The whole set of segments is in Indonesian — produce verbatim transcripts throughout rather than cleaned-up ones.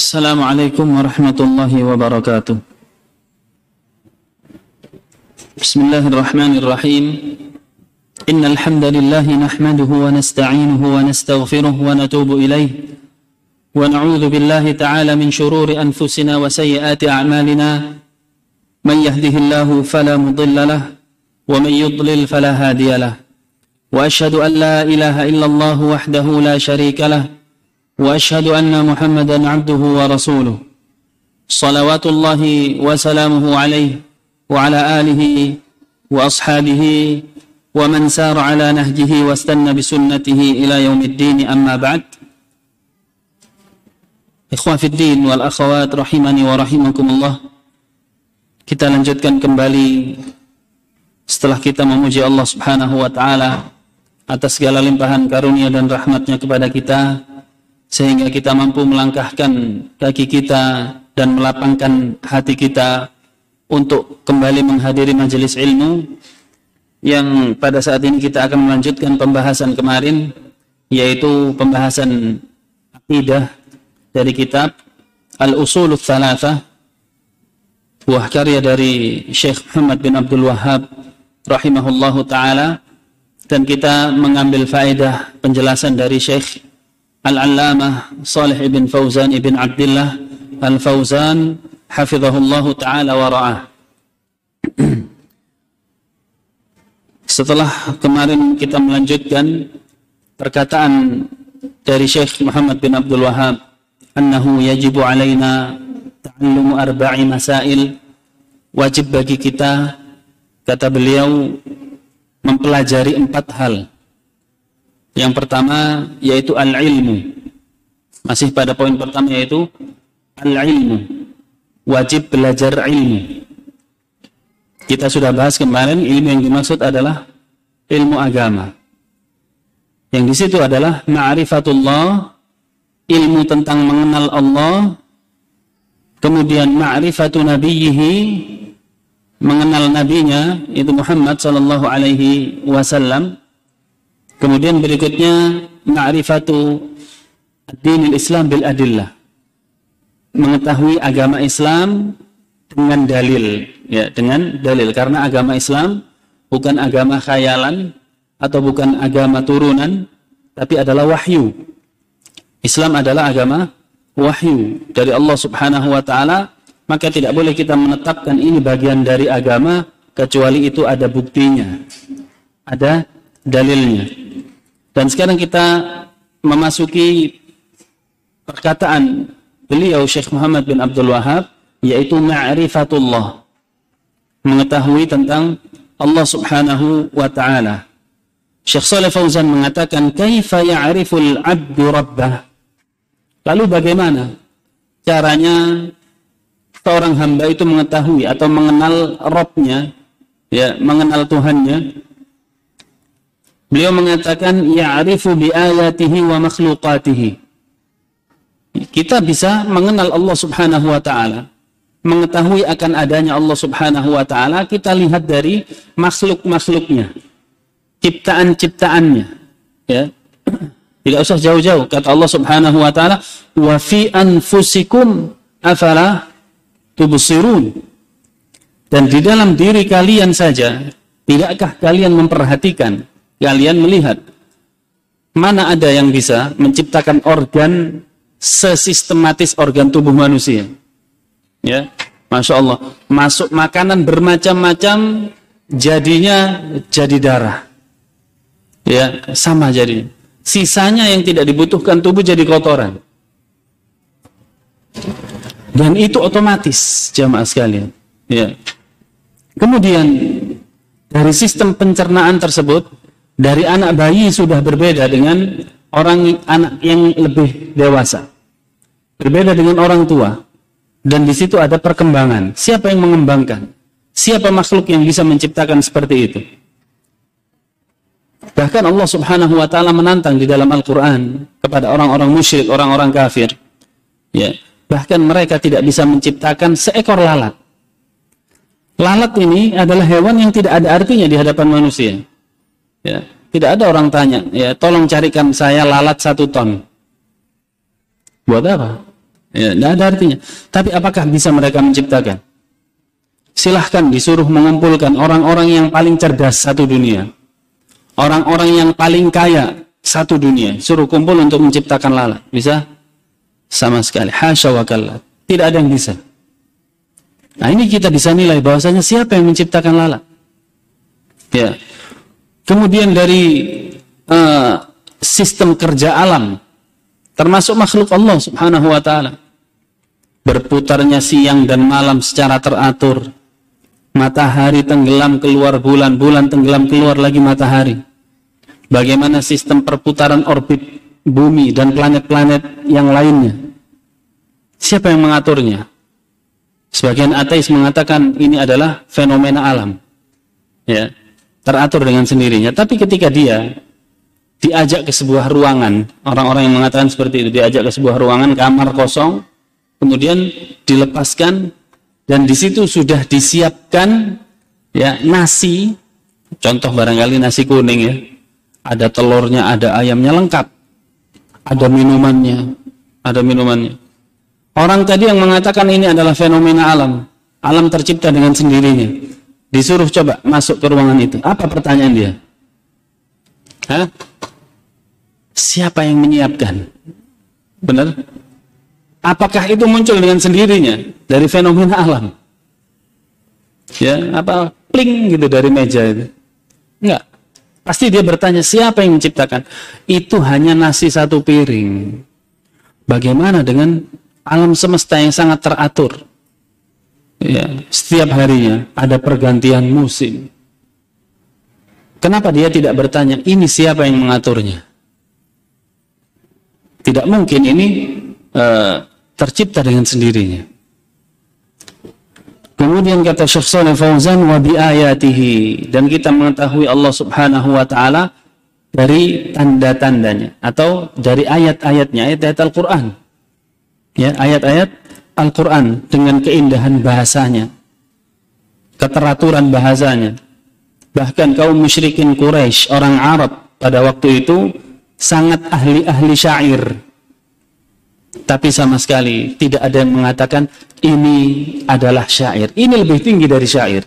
Assalamualaikum warahmatullahi wabarakatuh. Bismillahirrahmanirrahim. Innal hamdalillahi nahmaduhu wa nasta'inuhu wa nastaghfiruhu wa natubu ilayhi wa na'udzu billahi ta'ala min shururi anfusina wa sayyiati a'malina. Man yahdihillahu fala mudilla lahu wa man yudlil fala hadiya lahu. Wa ashhadu an la ilaha illallah wahdahu la syarika lahu. وأشهد أن محمدًا عبده ورسوله صلوات الله وسلامه عليه وعلى آله وأصحابه ومن سار على نهجه واستنى بسنته إلى يوم الدين أما بعد إخوة في الدين والأخوات رحمني ورحمكم الله. Kita lanjutkan kembali setelah kita memuji Allah Subhanahu wa Ta'ala atas segala limpahan karunia dan rahmatnya kepada kita, sehingga kita mampu melangkahkan kaki kita dan melapangkan hati kita untuk kembali menghadiri majelis ilmu yang pada saat ini kita akan melanjutkan pembahasan kemarin, yaitu pembahasan akidah dari kitab Al-Ushul Tsalatsah, buah karya dari Syekh Muhammad bin Abdul Wahhab rahimahullahu ta'ala, dan kita mengambil faedah penjelasan dari Syekh Al-Allamah Shalih bin Fauzan bin Abdullah Al-Fauzan hafizahullahu ta'ala wa ra'ah. Setelah kemarin kita melanjutkan perkataan dari Syekh Muhammad bin Abdul Wahhab annahu yajibu alaina ta'allumu arba'i masail, wajib bagi kita, kata beliau, mempelajari empat hal. Yang pertama yaitu al-ilmu. Masih pada poin pertama, yaitu al-ilmu. Wajib belajar ilmu. Kita sudah bahas kemarin, ilmu yang dimaksud adalah ilmu agama. Yang di situ adalah ma'rifatullah, ilmu tentang mengenal Allah. Kemudian ma'rifatu nabiyyihi, mengenal nabinya, itu Muhammad sallallahu alaihi wasallam. Kemudian berikutnya ma'rifatu ad-dinil Islam bil adillah, mengetahui agama Islam dengan dalil, ya, dengan dalil, karena agama Islam bukan agama khayalan atau bukan agama turunan, tapi adalah wahyu. Islam adalah agama wahyu dari Allah Subhanahu wa Ta'ala, maka tidak boleh kita menetapkan ini bagian dari agama kecuali itu ada buktinya, ada dalilnya. Dan sekarang kita memasuki perkataan beliau Syekh Muhammad bin Abdul Wahhab, yaitu ma'rifatullah, mengetahui tentang Allah Subhanahu wa Ta'ala. Syekh Shalih Fauzan mengatakan, kaifa ya'riful abdu rabbah, lalu bagaimana caranya seorang hamba itu mengetahui atau mengenal Rabbnya, ya, mengenal Tuhannya. Beliau mengatakan ya'rifu bi ayatihi wa makhluqatihi. Kita bisa mengenal Allah Subhanahu wa Ta'ala, mengetahui akan adanya Allah Subhanahu wa Ta'ala kita lihat dari makhluk-makhluknya, ciptaan-ciptaannya, ya. Tidak usah jauh-jauh, kata Allah Subhanahu wa Ta'ala, wa fi anfusikum afala tubsirun. Dan di dalam diri kalian saja, tidakkah kalian memperhatikan? Kalian melihat, mana ada yang bisa menciptakan organ sesistematis organ tubuh manusia? Ya, Masya Allah, masuk makanan bermacam-macam, jadinya jadi darah. Ya, sama jadinya. Sisanya yang tidak dibutuhkan tubuh jadi kotoran. Dan itu otomatis, jamaah sekalian. Ya. Kemudian, dari sistem pencernaan tersebut, dari anak bayi sudah berbeda dengan orang anak yang lebih dewasa, berbeda dengan orang tua, dan di situ ada perkembangan. Siapa yang mengembangkan? Siapa makhluk yang bisa menciptakan seperti itu? Bahkan Allah Subhanahu wa Ta'ala menantang di dalam Al-Quran kepada orang-orang musyrik, orang-orang kafir, ya, bahkan mereka tidak bisa menciptakan seekor lalat. Lalat ini adalah hewan yang tidak ada artinya di hadapan manusia. Ya, tidak ada orang tanya, ya, tolong carikan saya lalat satu ton. Buat apa? Ya, tidak ada artinya. Tapi apakah bisa mereka menciptakan? Silahkan disuruh mengumpulkan orang-orang yang paling cerdas satu dunia, orang-orang yang paling kaya satu dunia, suruh kumpul untuk menciptakan lalat. Bisa? Sama sekali. Hasya wa kallah. Tidak ada yang bisa. Nah, ini kita bisa nilai bahwasanya siapa yang menciptakan lalat. Ya. Kemudian dari uh, sistem kerja alam, termasuk makhluk Allah subhanahu wa ta'ala, berputarnya siang dan malam secara teratur, matahari tenggelam keluar bulan, bulan tenggelam keluar lagi matahari, bagaimana sistem perputaran orbit bumi dan planet-planet yang lainnya, siapa yang mengaturnya? Sebagian ateis mengatakan ini adalah fenomena alam, ya, teratur dengan sendirinya. Tapi ketika dia diajak ke sebuah ruangan, orang-orang yang mengatakan seperti itu, diajak ke sebuah ruangan, kamar kosong, kemudian dilepaskan, dan di situ sudah disiapkan ya nasi, contoh barangkali nasi kuning ya, ada telurnya, ada ayamnya lengkap, ada minumannya, ada minumannya. Orang tadi yang mengatakan ini adalah fenomena alam, alam tercipta dengan sendirinya, disuruh coba masuk ke ruangan itu, apa pertanyaan dia? Hah? Siapa yang menyiapkan? Benar? Apakah itu muncul dengan sendirinya dari fenomena alam? Ya, apa pling gitu dari meja itu? Enggak. Pasti dia bertanya siapa yang menciptakan? Itu hanya nasi satu piring. Bagaimana dengan alam semesta yang sangat teratur? Ya, setiap harinya ada pergantian musim. Kenapa dia tidak bertanya ini siapa yang mengaturnya? Tidak mungkin ini e, tercipta dengan sendirinya. Kemudian kata Syaikh Shalih Fauzan, wa bi ayatihi, dan kita mengetahui Allah Subhanahu wa taala dari tanda-tandanya atau dari ayat-ayatnya, ayat-ayat Al-Qur'an. Ya, ayat-ayat Al-Qur'an dengan keindahan bahasanya, keteraturan bahasanya. Bahkan kaum musyrikin Quraisy, orang Arab pada waktu itu sangat ahli-ahli syair, tapi sama sekali tidak ada yang mengatakan ini adalah syair, ini lebih tinggi dari syair.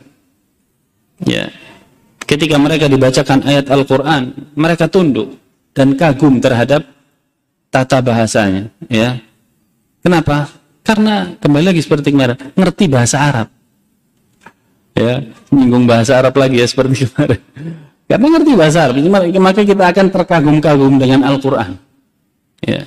Ya, ketika mereka dibacakan ayat Al-Quran, mereka tunduk dan kagum terhadap tata bahasanya. Ya, kenapa? Karena kembali lagi seperti kemarin, ngerti bahasa Arab. Ya, nyinggung bahasa Arab lagi ya seperti kemarin. Karena ngerti bahasa Arab, maka kita akan terkagum-kagum dengan Al-Qur'an. Ya.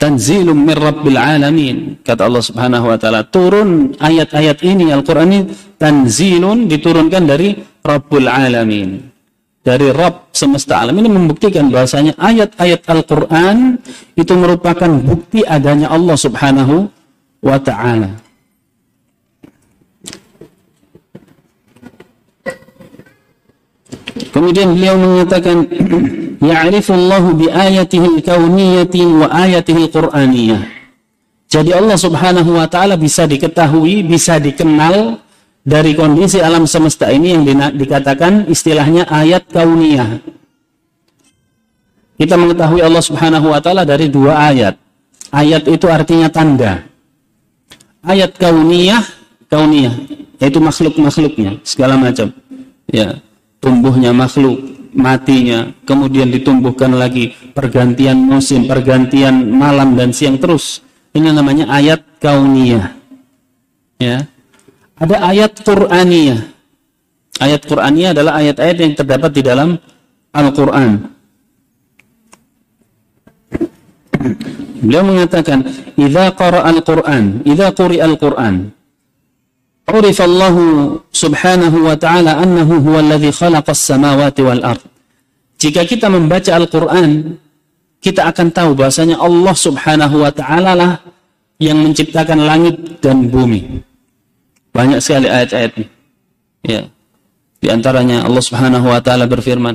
Tanzilum min Rabbil Alamin, kata Allah Subhanahu wa taala, turun ayat-ayat ini Al-Qur'an ini tanzilun, diturunkan dari Rabbul Alamin. Dari Rabb semesta alam. Ini membuktikan bahwasanya ayat-ayat Al-Qur'an itu merupakan bukti adanya Allah Subhanahu wa taala. Kemudian beliau mengatakan ya'rifullahu bi ayatihi al-kauniyyati wa ayatihi al-qur'aniyyah. Jadi Allah Subhanahu wa taala bisa diketahui, bisa dikenal dari kondisi alam semesta ini yang dikatakan istilahnya ayat kauniyah. Kita mengetahui Allah Subhanahu wa taala dari dua ayat. Ayat itu artinya tanda. Ayat kauniyah, kauniyah yaitu makhluk-makhluknya, segala macam. Ya. Tumbuhnya makhluk, matinya, kemudian ditumbuhkan lagi, pergantian musim, pergantian malam dan siang terus. Ini namanya ayat kauniyah. Ya. Ada ayat Qur'aniyah. Ayat Qur'aniyah adalah ayat-ayat yang terdapat di dalam Al-Qur'an. Beliau mengatakan, "Idza qara'al Qur'an, idza quri'al Qur'an." Urifa Allah subhanahu wa ta'ala annahu huwa alladhi khalaqa as-samawati wal ard. Jika kita membaca Al-Quran, kita akan tahu bahasanya Allah subhanahu wa ta'ala lah yang menciptakan langit dan bumi. Banyak sekali ayat-ayatnya. Ya. Di antaranya Allah subhanahu wa ta'ala berfirman,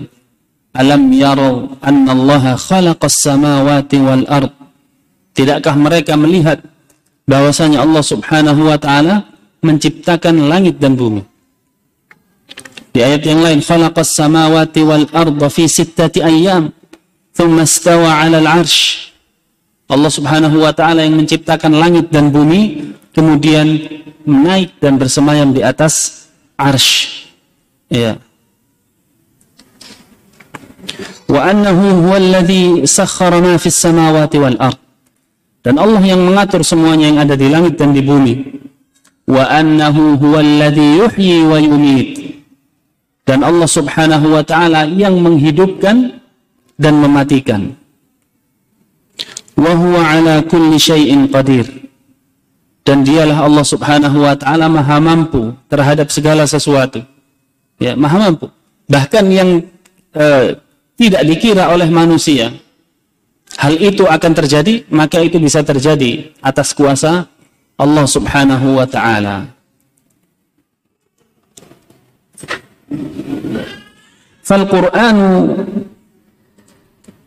alam yarau anna allaha khalaqa as-samawati wal ard. Tidakkah mereka melihat bahwasanya Allah subhanahu wa ta'ala menciptakan langit dan bumi. Di ayat yang lain, khalaqas samawati wal arda fi sittati ayyam, thumma istawa 'alal 'arsy. Allah Subhanahu wa Ta'ala yang menciptakan langit dan bumi, kemudian naik dan bersemayam di atas arsy. Ya. Wa annahu huwallazi sakhkhara ma fis samawati wal ardh. Dan Allah yang mengatur semuanya yang ada di langit dan di bumi. Wa annahu huwallazi yuhyi wa yumiit. Dan Allah Subhanahu wa Ta'ala yang menghidupkan dan mematikan. Wa huwa ala kulli syai'in qadir. Dan dialah Allah Subhanahu wa Ta'ala maha mampu terhadap segala sesuatu. Ya, maha mampu. Bahkan yang eh, tidak dikira oleh manusia hal itu akan terjadi, maka itu bisa terjadi atas kuasa Allah Subhanahu wa Ta'ala. Fal Qur'anu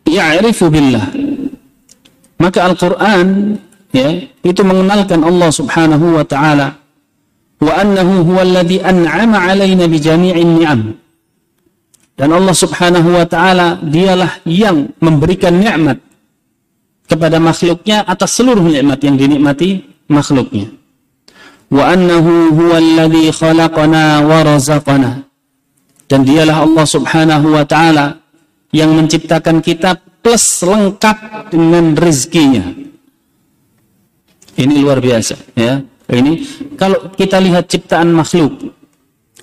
ya'rifu billah. Maka Al-Qur'an, ya, itu mengenalkan Allah Subhanahu wa Ta'ala. Wa annahu huwallazi an'ama 'alaina bi jami'in ni'am. Dan Allah Subhanahu wa Ta'ala dialah yang memberikan nikmat kepada makhluknya atas seluruh nikmat yang dinikmati makhluknya. Wa annahu huwallazi khalaqana wa razaqana. Dan dialah Allah Subhanahu wa Ta'ala yang menciptakan kita plus lengkap dengan rezekinya. Ini luar biasa, ya. Ini kalau kita lihat ciptaan makhluk,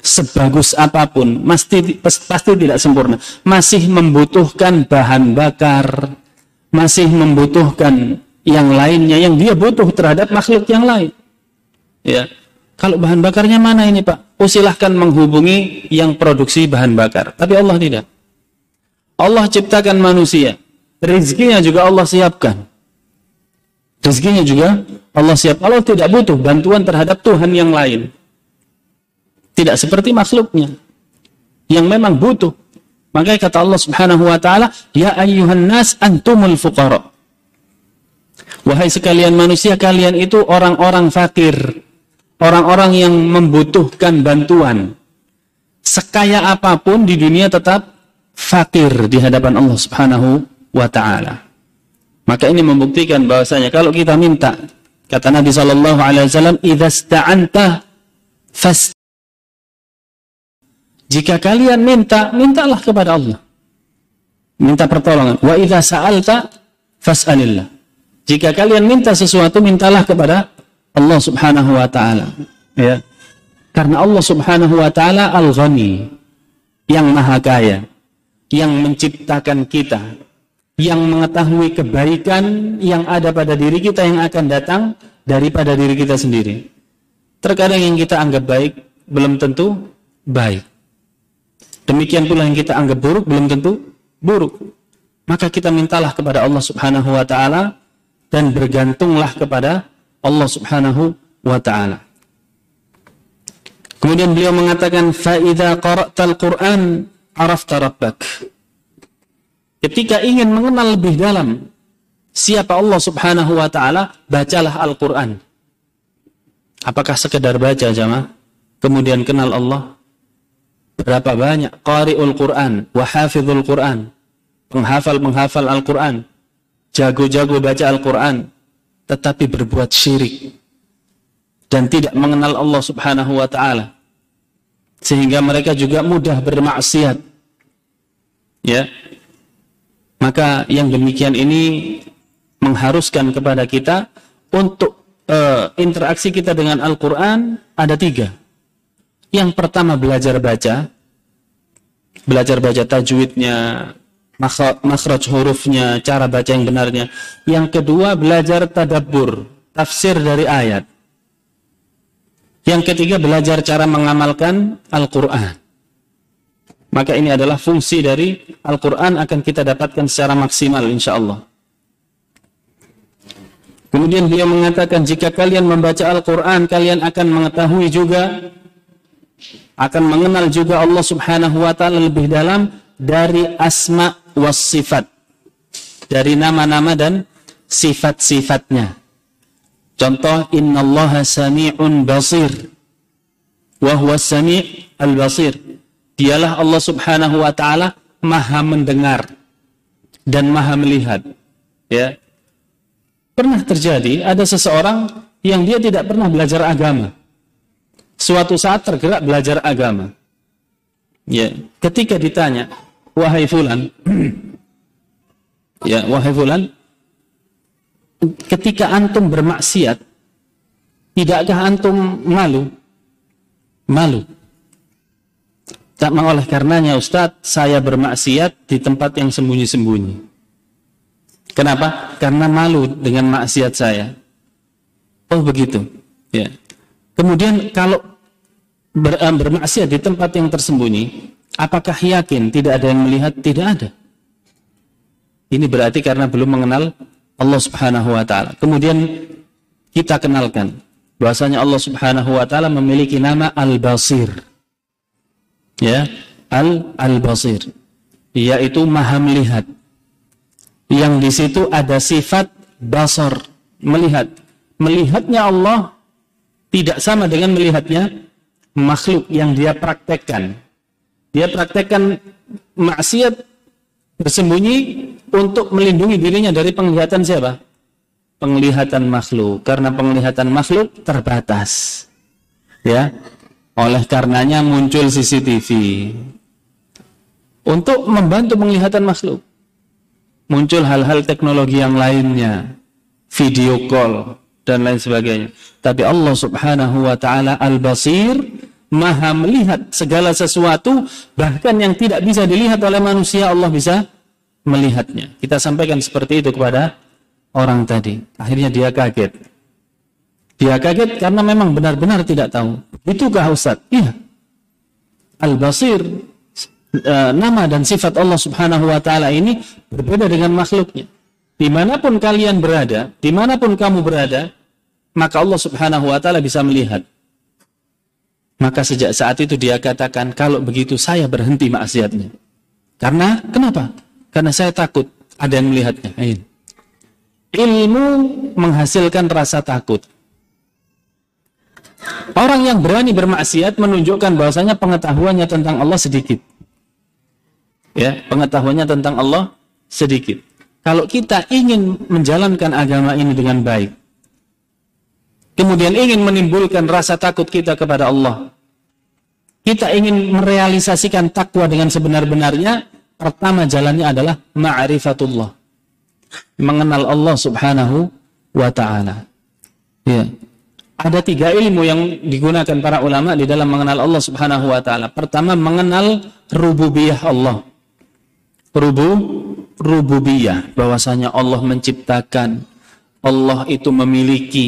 sebagus apapun pasti pasti tidak sempurna, masih membutuhkan bahan bakar, masih membutuhkan yang lainnya yang dia butuh terhadap makhluk yang lain. Ya, kalau bahan bakarnya mana ini, Pak? Oh, silahkan menghubungi yang produksi bahan bakar. Tapi Allah tidak. Allah ciptakan manusia, rezekinya juga Allah siapkan, rezekinya juga Allah siap. Allah tidak butuh bantuan terhadap Tuhan yang lain. Tidak seperti makhluknya yang memang butuh. Makanya kata Allah Subhanahu wa Ta'ala, ya ayyuhan nas antumul fuqara. Wahai sekalian manusia, kalian itu orang-orang fakir, orang-orang yang membutuhkan bantuan. Sekaya apapun di dunia tetap fakir di hadapan Allah Subhanahu wa Ta'ala. Maka ini membuktikan bahwasanya kalau kita minta, kata Nabi sallallahu alaihi wasallam, idza sta'anta fas. Jika kalian minta, mintalah kepada Allah. Minta pertolongan. Wa idza sa'alta fas'alillah. Jika kalian minta sesuatu, mintalah kepada Allah Subhanahu wa Ta'ala. Ya. Karena Allah Subhanahu wa Ta'ala Al-Ghani, yang maha kaya, yang menciptakan kita, yang mengetahui kebaikan yang ada pada diri kita yang akan datang daripada diri kita sendiri. Terkadang yang kita anggap baik belum tentu baik. Demikian pula yang kita anggap buruk belum tentu buruk. Maka kita mintalah kepada Allah Subhanahu wa Ta'ala dan bergantunglah kepada Allah Subhanahu wa Ta'ala. Kemudian beliau mengatakan, fa idza qara'tal Qur'an arafta rabbak. Ketika ingin mengenal lebih dalam siapa Allah Subhanahu wa Ta'ala, bacalah Al-Qur'an. Apakah sekedar baca jemaah kemudian kenal Allah? Berapa banyak qari'ul Qur'an wa hafizul Qur'an, penghafal-penghafal Al-Qur'an, jago-jago baca Al-Qur'an, tetapi berbuat syirik dan tidak mengenal Allah Subhanahu wa Ta'ala, sehingga mereka juga mudah bermaksiat. Ya, maka yang demikian ini mengharuskan kepada kita untuk uh, interaksi kita dengan Al-Qur'an ada tiga. Yang pertama, belajar baca, belajar baca tajwidnya, makhraj hurufnya, cara baca yang benarnya. Yang kedua, belajar tadabbur, tafsir dari ayat. Yang ketiga, belajar cara mengamalkan Al-Qur'an. Maka ini adalah fungsi dari Al-Qur'an, akan kita dapatkan secara maksimal insya Allah. Kemudian dia mengatakan, jika kalian membaca Al-Qur'an, kalian akan mengetahui juga, akan mengenal juga Allah Subhanahu wa Ta'ala lebih dalam dari asma was sifat, dari nama-nama dan sifat-sifatnya. Contoh, innallaha sami'un basir wa huwas sami' al-basir. Dialah Allah Subhanahu wa Ta'ala maha mendengar dan maha melihat. Ya. pernah terjadi ada seseorang yang dia tidak pernah belajar agama. Suatu saat tergerak belajar agama. Ya, ketika ditanya, wahai fulan, ya wahai fulan, ketika antum bermaksiat, tidakkah antum malu? Malu. Tak mau, oleh karenanya Ustadz, saya bermaksiat di tempat yang sembunyi-sembunyi. Kenapa? Karena malu dengan maksiat saya. Oh begitu. Ya. Kemudian kalau ber, bermaksiat di tempat yang tersembunyi, apakah yakin tidak ada yang melihat? Tidak ada. Ini berarti karena belum mengenal Allah Subhanahu Wa Taala. Kemudian kita kenalkan bahwasanya Allah Subhanahu Wa Taala memiliki nama Al-Basir. Ya, Al Al-Basir, yaitu Maha Melihat. Yang di situ ada sifat basar, melihat. Melihatnya Allah tidak sama dengan melihatnya makhluk yang dia praktekkan. Dia praktekkan maksiat bersembunyi untuk melindungi dirinya dari penglihatan siapa? Penglihatan makhluk, karena penglihatan makhluk terbatas. Ya. Oleh karenanya muncul C C T V untuk membantu penglihatan makhluk. Muncul hal-hal teknologi yang lainnya, video call dan lain sebagainya. Tapi Allah Subhanahu Wa Ta'ala Al-Basir, Maha Melihat segala sesuatu, bahkan yang tidak bisa dilihat oleh manusia, Allah bisa melihatnya. Kita sampaikan seperti itu kepada orang tadi. Akhirnya dia kaget. Dia kaget karena memang benar-benar tidak tahu. Itukah Ustaz? Iya. Al-Basir, nama dan sifat Allah Subhanahu Wa Ta'ala ini berbeda dengan makhluknya. Dimanapun kalian berada, dimanapun kamu berada, maka Allah Subhanahu Wa Ta'ala bisa melihat. Maka sejak saat itu dia katakan, kalau begitu saya berhenti maksiatnya. Karena kenapa? Karena saya takut ada yang melihatnya. Ayo. Ilmu menghasilkan rasa takut. Orang yang berani bermaksiat menunjukkan bahwasanya pengetahuannya tentang Allah sedikit. Ya, pengetahuannya tentang Allah sedikit. Kalau kita ingin menjalankan agama ini dengan baik, kemudian ingin menimbulkan rasa takut kita kepada Allah, kita ingin merealisasikan takwa dengan sebenar-benarnya, pertama jalannya adalah ma'rifatullah, mengenal Allah Subhanahu Wa Ta'ala. Ya. Ada tiga ilmu yang digunakan para ulama di dalam mengenal Allah Subhanahu Wa Ta'ala. Pertama, mengenal rububiyah Allah. Rubu, rububiyah, bahwasanya Allah menciptakan, Allah itu memiliki,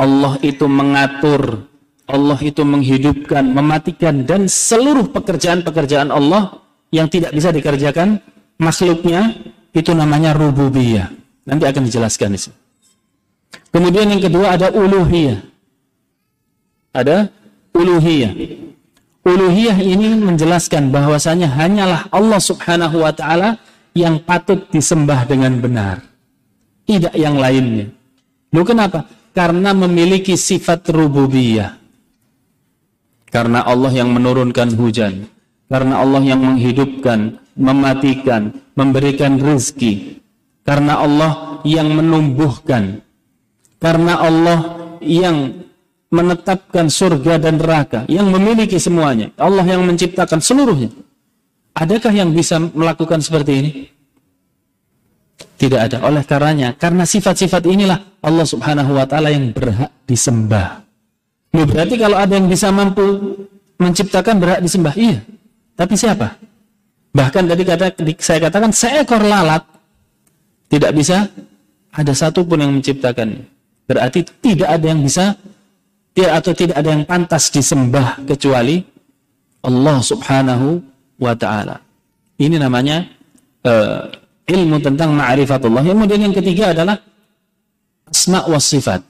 Allah itu mengatur, Allah itu menghidupkan, mematikan, dan seluruh pekerjaan-pekerjaan Allah yang tidak bisa dikerjakan makhluknya, itu namanya rububiyah. Nanti akan dijelaskan di sini. Kemudian yang kedua ada uluhiyah. Ada uluhiyah. Uluhiyah ini menjelaskan bahwasanya hanyalah Allah Subhanahu Wa Ta'ala yang patut disembah dengan benar, tidak yang lainnya. Loh kenapa? Karena memiliki sifat rububiyah. Karena Allah yang menurunkan hujan, karena Allah yang menghidupkan, mematikan, memberikan rezeki, karena Allah yang menumbuhkan, karena Allah yang menetapkan surga dan neraka, yang memiliki semuanya, Allah yang menciptakan seluruhnya. Adakah yang bisa melakukan seperti ini? Tidak ada. Oleh karenanya, karena sifat-sifat inilah Allah Subhanahu Wa Ta'ala yang berhak disembah. Nah, berarti kalau ada yang bisa mampu menciptakan berhak disembah, iya. Tapi siapa? Bahkan tadi kata, saya katakan seekor lalat tidak bisa ada satupun yang menciptakannya. Berarti tidak ada yang bisa atau tidak ada yang pantas disembah kecuali Allah Subhanahu Wa Ta'ala. Ini namanya uh, ilmu tentang ma'rifatullah. Kemudian yang ketiga adalah asma wa sifat.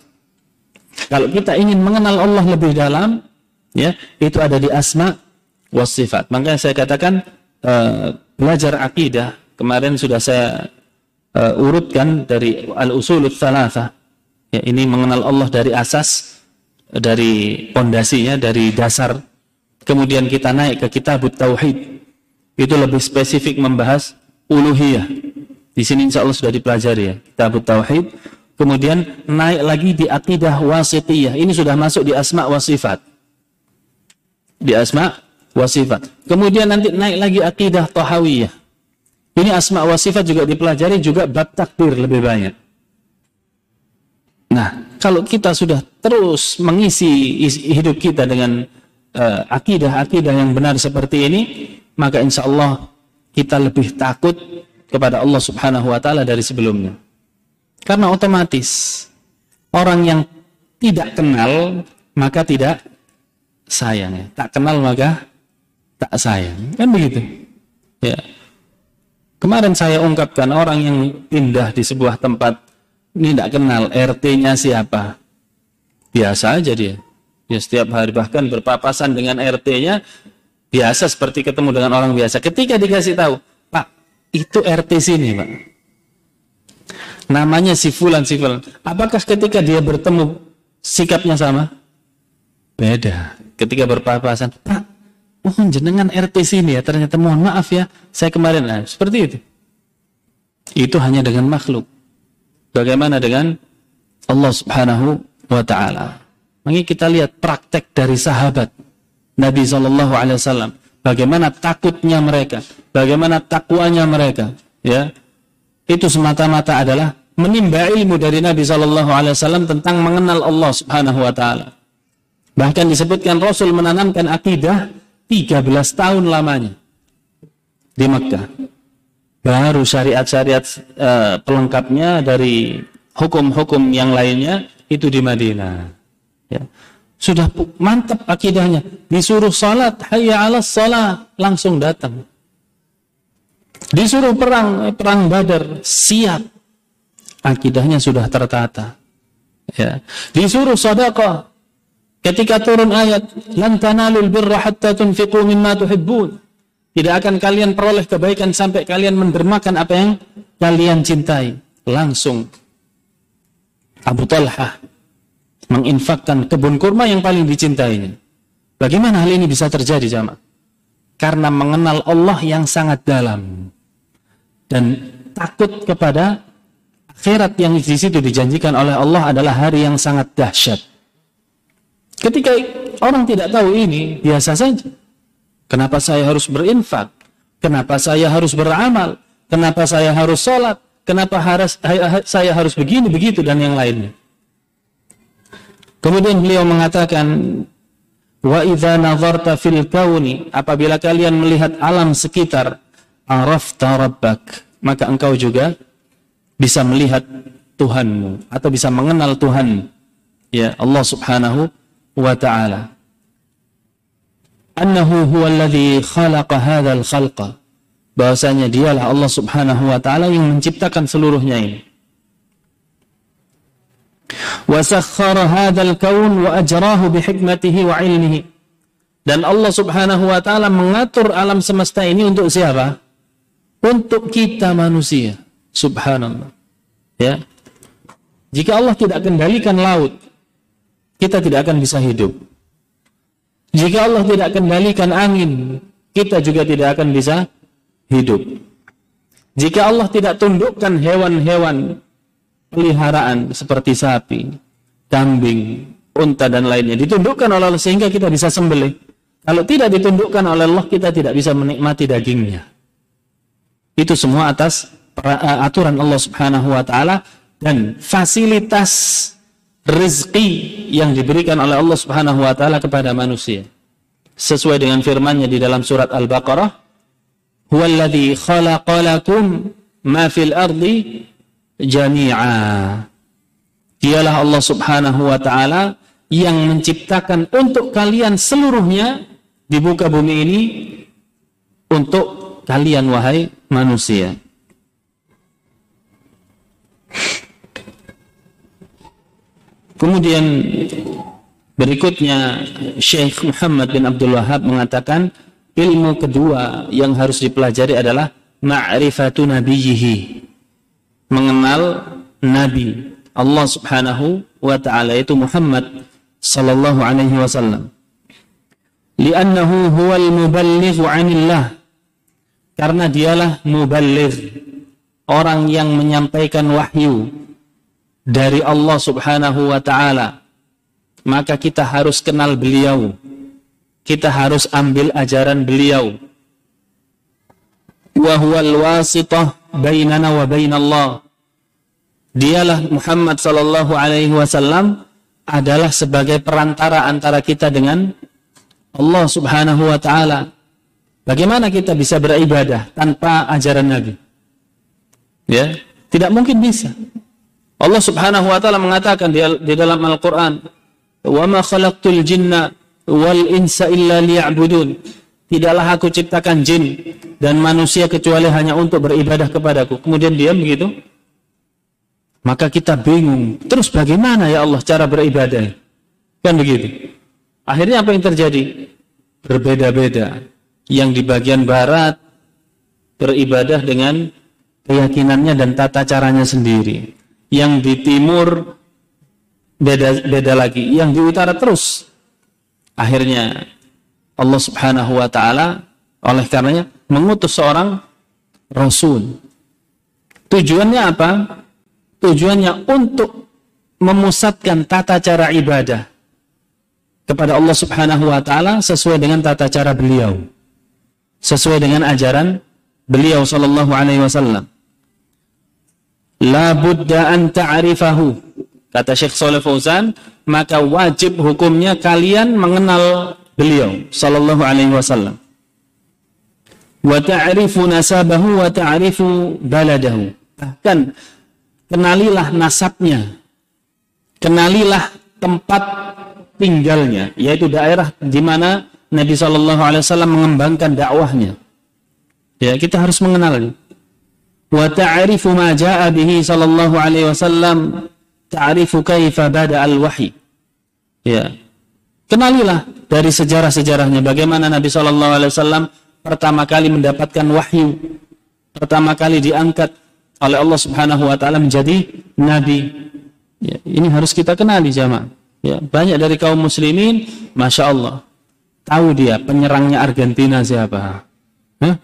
Kalau kita ingin mengenal Allah lebih dalam, ya, itu ada di asma wa sifat. Makanya saya katakan uh, belajar akidah kemarin sudah saya uh, urutkan dari Al-Ushul Tsalatsah. Ya, ini mengenal Allah dari asas, dari pondasinya, dari dasar. Kemudian kita naik ke kitab tauhid, itu lebih spesifik membahas uluhiyah. Di sini insya Allah sudah dipelajari ya, kitab tauhid. Kemudian naik lagi di akidah wasitiyah. Ini sudah masuk di asma wa sifat. Di asma wa sifat. Kemudian nanti naik lagi akidah tahawiyah. Ini asma wa sifat juga dipelajari, juga bab takdir lebih banyak. Nah, kalau kita sudah terus mengisi hidup kita dengan akidah-akidah uh, yang benar seperti ini, maka insya Allah kita lebih takut kepada Allah Subhanahu wa Ta'ala dari sebelumnya. Karena otomatis orang yang tidak kenal maka tidak sayang, ya. Tak kenal maka tak sayang, kan begitu ya. Kemarin saya ungkapkan, orang yang pindah di sebuah tempat ini tidak kenal R T-nya siapa, biasa aja dia, dia setiap hari bahkan berpapasan dengan R T-nya, biasa seperti ketemu dengan orang biasa. Ketika dikasih tahu, Pak, itu R T sini Pak, namanya si fulan, si fulan. Apakah ketika dia bertemu sikapnya sama? Beda. Ketika berpapasan, Pak, oh jenengan R T sini ya, ternyata mohon maaf ya, saya kemarin, nah, seperti itu. Itu hanya dengan makhluk. Bagaimana dengan Allah Subhanahu wa Ta'ala? Mari kita lihat praktek dari sahabat Nabi Shallallahu Alaihi Wasallam. Bagaimana takutnya mereka, bagaimana takwanya mereka, ya. Itu semata-mata adalah menimba ilmu dari Nabi Shallallahu Alaihi Wasallam tentang mengenal Allah Subhanahu wa Ta'ala. Bahkan disebutkan Rasul menanamkan akidah tiga belas tahun lamanya di Mekkah. Baru syariat-syariat uh, pelengkapnya dari hukum-hukum yang lainnya itu di Madinah. Ya. Sudah mantap akidahnya. Disuruh salat, hayya 'alas salat, langsung datang. Disuruh perang, perang Badar, siap. Akidahnya sudah tertata. Ya. Disuruh sedekah. Ketika turun ayat, lan tanalul birra hatta tunfiqu mimma tuhibbun. Tidak akan kalian peroleh kebaikan sampai kalian mendermakan apa yang kalian cintai. Langsung Abu Talha menginfakkan kebun kurma yang paling dicintainya. Bagaimana hal ini bisa terjadi, jamaah? Karena mengenal Allah yang sangat dalam dan takut kepada akhirat yang di situ dijanjikan oleh Allah adalah hari yang sangat dahsyat. Ketika orang tidak tahu ini, biasa saja. Kenapa saya harus berinfak? Kenapa saya harus beramal? Kenapa saya harus sholat? Kenapa harus, saya harus begini, begitu, dan yang lainnya. Kemudian beliau mengatakan, wa idza nazarta fil kauni, apabila kalian melihat alam sekitar, arafta rabbak, maka engkau juga bisa melihat Tuhanmu atau bisa mengenal Tuhan, ya, Allah Subhanahu wa Ta'ala. Annahu huwal ladzi khalaqa hadzal khalqa, bahwasanya dialah Allah Subhanahu wa Ta'ala yang menciptakan seluruhnya ini. Wasakhkhara hadzal kaun wa ajrahu bi hikmatihi wa ilmihi, dan Allah Subhanahu wa Ta'ala mengatur alam semesta ini untuk siapa? Untuk kita manusia. Subhanallah, ya. Jika Allah tidak kendalikan laut, kita tidak akan bisa hidup. Jika Allah tidak kendalikan angin, kita juga tidak akan bisa hidup. Jika Allah tidak tundukkan hewan-hewan peliharaan seperti sapi, kambing, unta, dan lainnya, ditundukkan oleh Allah sehingga kita bisa sembelih. Kalau tidak ditundukkan oleh Allah, kita tidak bisa menikmati dagingnya. Itu semua atas aturan Allah Subhanahu wa Ta'ala dan fasilitas rezeki yang diberikan oleh Allah Subhanahu wa Ta'ala kepada manusia. Sesuai dengan firman-Nya di dalam surat Al-Baqarah, "Huwallazi khalaqalakum ma fil ardi jami'a." Dialah Allah Subhanahu wa Ta'ala yang menciptakan untuk kalian seluruhnya di muka bumi ini, untuk kalian wahai manusia. Kemudian berikutnya Syekh Muhammad bin Abdul Wahhab mengatakan, ilmu kedua yang harus dipelajari adalah ma'rifatu nabiyyihi, mengenal Nabi Allah Subhanahu wa Ta'ala, yaitu Muhammad sallallahu alaihi wasallam. Li'annahu huwal muballigh 'anillah, karena dialah muballigh, orang yang menyampaikan wahyu dari Allah Subhanahu wa ta'ala, maka kita harus kenal beliau, kita harus ambil ajaran beliau. Wa huwal wasitah bainana wa bainallah. Dialah Muhammad sallallahu alaihi wasallam adalah sebagai perantara antara kita dengan Allah Subhanahu wa ta'ala. Bagaimana kita bisa beribadah tanpa ajaran Nabi? Ya, tidak mungkin bisa. Allah Subhanahu wa ta'ala mengatakan di, di dalam Al-Qur'an, "Wa ma khalaqtul jinna wal insa illa liya'budun." Tidaklah aku ciptakan jin dan manusia kecuali hanya untuk beribadah kepadaku. Kemudian diam begitu. Maka kita bingung. Terus bagaimana ya Allah cara beribadah? Kan begitu. Akhirnya apa yang terjadi? Berbeda-beda. Yang di bagian barat beribadah dengan keyakinannya dan tata caranya sendiri. Yang di timur beda, beda lagi. Yang di utara terus. Akhirnya Allah Subhanahu wa ta'ala oleh karenanya mengutus seorang rasul. Tujuannya apa? Tujuannya untuk memusatkan tata cara ibadah kepada Allah Subhanahu wa ta'ala sesuai dengan tata cara beliau, sesuai dengan ajaran beliau sallallahu alaihi wasallam. La budda an ta'rifahu. Kata Syekh Shalih Fauzan, maka wajib hukumnya kalian mengenal beliau sallallahu alaihi wasallam. Wa ta'rifu nasabahu wa ta'rifu baladahu. Bahkan kenalilah nasabnya. Kenalilah tempat tinggalnya, yaitu daerah di mana Nabi sallallahu alaihi wasallam mengembangkan dakwahnya. Ya, kita harus mengenalnya. Wa ta'rifu ma jaa'a bihi sallallahu alaihi wasallam, ta'rifu kaifa bada'a al-wahyi. Ya. Kenalilah dari sejarah-sejarahnya bagaimana Nabi Shallallahu Alaihi Wasallam pertama kali mendapatkan wahyu, pertama kali diangkat oleh Allah Subhanahu Wa Taala menjadi Nabi. Ya, ini harus kita kenali jamaah. Ya, banyak dari kaum muslimin, masya Allah, tahu dia penyerangnya Argentina siapa, Hah?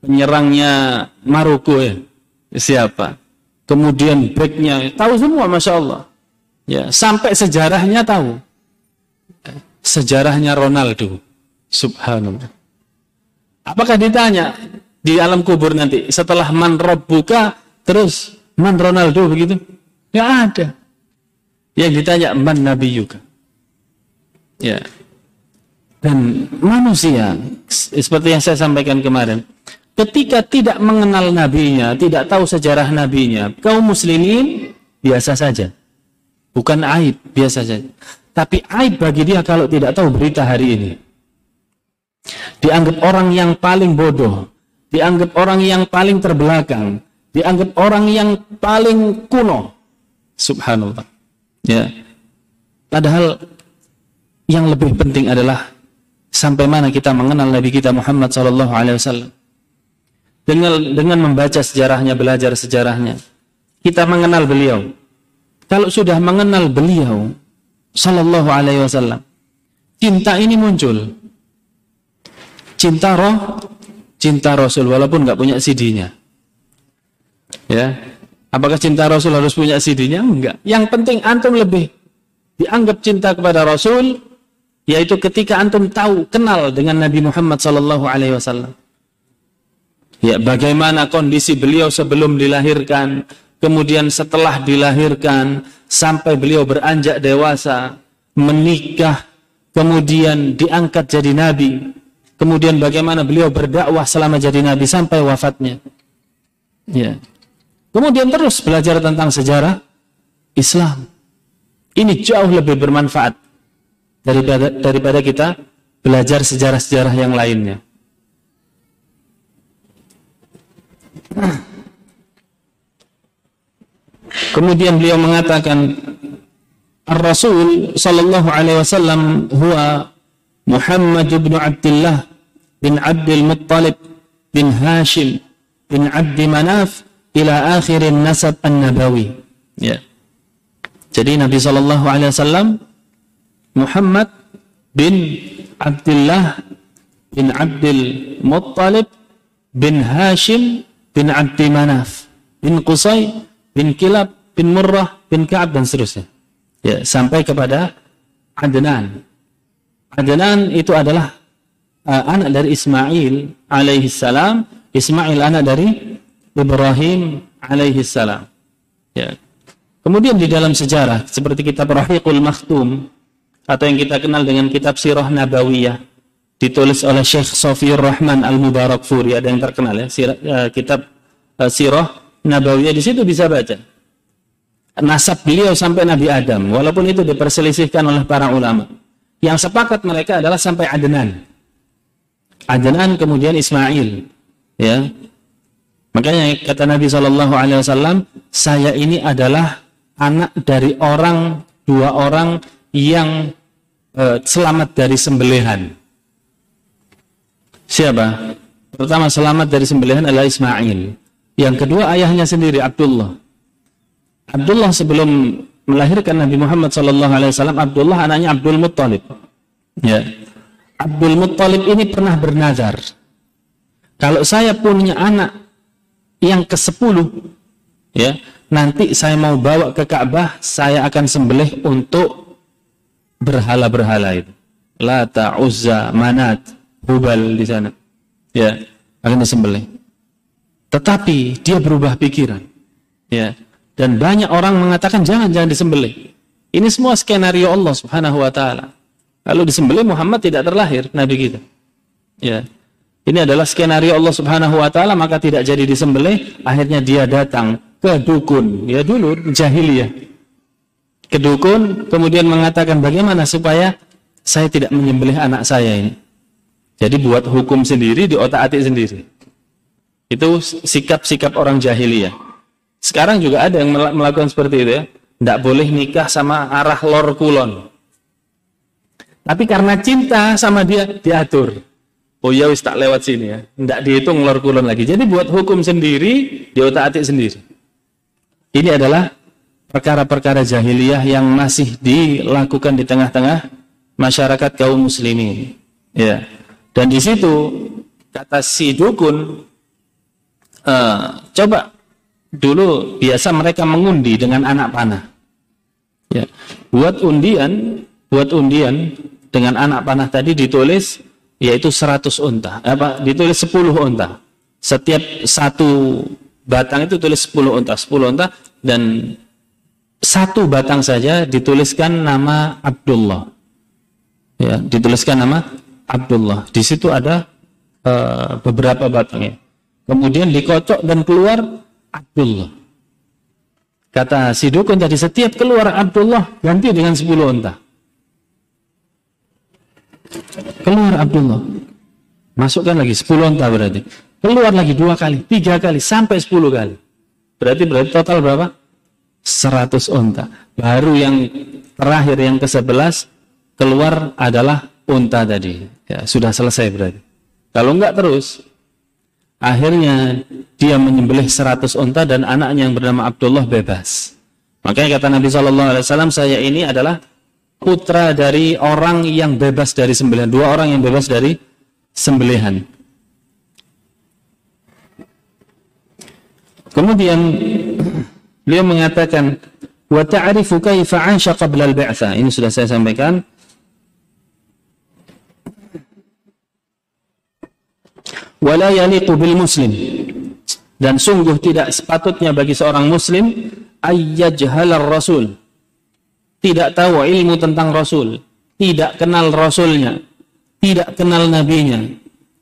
penyerangnya Maroko ya? siapa, kemudian backnya tahu semua, masya Allah. Ya, sampai sejarahnya tahu. Sejarahnya Ronaldo, subhanallah. Apakah ditanya di alam kubur nanti setelah man robbuka terus man Ronaldo begitu? Nggak ada. Yang ditanya man nabiyuka. Ya. Dan manusia seperti yang saya sampaikan kemarin, ketika tidak mengenal nabinya, tidak tahu sejarah nabinya, kaum muslimin biasa saja, bukan aib, biasa saja. Tapi aib bagi dia kalau tidak tahu berita hari ini. Dianggap orang yang paling bodoh, dianggap orang yang paling terbelakang, dianggap orang yang paling kuno. Subhanallah. Ya. Padahal yang lebih penting adalah sampai mana kita mengenal Nabi kita Muhammad sallallahu alaihi wasallam. Dengan dengan membaca sejarahnya, belajar sejarahnya, kita mengenal beliau. Kalau sudah mengenal beliau sallallahu alaihi wasallam, cinta ini muncul, cinta roh, cinta Rasul, walaupun nggak punya C D-nya. Ya, apakah cinta Rasul harus punya C D-nya? Enggak. Yang penting antum lebih dianggap cinta kepada Rasul, yaitu ketika antum tahu, kenal dengan Nabi Muhammad sallallahu alaihi wasallam. Ya, bagaimana kondisi beliau sebelum dilahirkan? Kemudian setelah dilahirkan, sampai beliau beranjak dewasa, menikah, kemudian diangkat jadi nabi, kemudian bagaimana beliau berdakwah selama jadi nabi sampai wafatnya. Ya. Kemudian terus belajar tentang sejarah Islam. Ini jauh lebih bermanfaat daripada, daripada kita belajar sejarah-sejarah yang lainnya. Kemudian beliau mengatakan, Ar-Rasul sallallahu alaihi wasallam huwa Muhammad bin Abdullah bin Abdul Muttalib bin Hashim bin Abdi Manaf ila akhirin nasab an-nabawi. Ya. Jadi Nabi sallallahu alaihi wasallam Muhammad bin Abdullah bin Abdul Muttalib bin Hashim bin Abdi Manaf bin Qusay bin Kilab bin Murrah bin Ka'ab dan seterusnya. Ya, sampai kepada Adnan. Adnan itu adalah uh, anak dari Ismail alaihi salam. Ismail anak dari Ibrahim alaihi salam. Ya. Kemudian di dalam sejarah seperti kitab Rahiqul Makhtum atau yang kita kenal dengan kitab Sirah Nabawiyah, ditulis oleh Syekh Safiurrahman Rahman al-Mubarakfuri, ada yang terkenal ya, sirah, uh, kitab uh, Sirah Nabawiyah, di situ bisa baca nasab beliau sampai Nabi Adam, walaupun itu diperselisihkan oleh para ulama. Yang sepakat mereka adalah sampai Adnan. Adnan kemudian Ismail, ya. Makanya kata Nabi shallallahu alaihi wasallam, saya ini adalah anak dari orang, dua orang yang eh, selamat dari sembelihan. Siapa? Pertama selamat dari sembelihan adalah Ismail. Yang kedua ayahnya sendiri, Abdullah. Abdullah sebelum melahirkan Nabi Muhammad shallallahu alaihi wasallam, Abdullah anaknya Abdul Muttalib. Ya. Abdul Muttalib ini pernah bernazar, kalau saya punya anak yang kesepuluh, ya, nanti saya mau bawa ke Ka'bah, saya akan sembelih untuk berhala-berhala itu. Lata, Uzza, Manat, Hubal di sana. Ya, akan disembelih. Tetapi dia berubah pikiran. Ya. Dan banyak orang mengatakan jangan-jangan disembelih. Ini semua skenario Allah Subhanahu wa taala. Kalau disembelih Muhammad tidak terlahir nabi kita. Ya. Ini adalah skenario Allah Subhanahu wa taala, maka tidak jadi disembelih, akhirnya dia datang ke dukun. Ya dulu jahiliyah. Ke dukun kemudian mengatakan bagaimana supaya saya tidak menyembelih anak saya ini. Jadi buat hukum sendiri, di otak-atik sendiri. Itu sikap-sikap orang jahiliyah. Sekarang juga ada yang melakukan seperti itu ya. Tidak boleh nikah sama arah lor kulon. Tapi karena cinta sama dia, diatur. Oh ya wis tak lewat sini ya. Tidak dihitung lor kulon lagi. Jadi buat hukum sendiri, di otak-atik sendiri. Ini adalah perkara-perkara jahiliyah yang masih dilakukan di tengah-tengah masyarakat kaum muslimin. Ya. Dan di situ kata si dukun, uh, coba. Dulu biasa mereka mengundi dengan anak panah. Ya. Buat undian, buat undian dengan anak panah tadi ditulis yaitu seratus unta. Apa? Ditulis sepuluh unta. Setiap satu batang itu tulis sepuluh unta, sepuluh unta, dan satu batang saja dituliskan nama Abdullah. Ya, dituliskan nama Abdullah. Di situ ada uh, beberapa batangnya. Kemudian dikocok dan keluar Abdullah. Kata si dukun tadi, setiap keluar Abdullah ganti dengan sepuluh unta. Keluar Abdullah, masukkan lagi sepuluh unta, berarti keluar lagi dua kali, tiga kali, sampai sepuluh kali. Berarti berarti total berapa? seratus unta. Baru yang terakhir, yang ke sebelas keluar adalah unta tadi. Ya, sudah selesai berarti. Kalau enggak terus, akhirnya dia menyembelih seratus unta dan anaknya yang bernama Abdullah bebas. Makanya kata Nabi shallallahu alaihi wasallam, saya ini adalah putra dari orang yang bebas dari sembelihan. Dua orang yang bebas dari sembelihan. Kemudian beliau mengatakan, wa ta'rifu kaifa 'asha qabla al-ba'tsa. Ini sudah saya sampaikan. Wala yaliqu bil muslim, dan sungguh tidak sepatutnya bagi seorang muslim ayyajhalar rasul, tidak tahu ilmu tentang rasul, tidak kenal rasulnya, tidak kenal nabinya.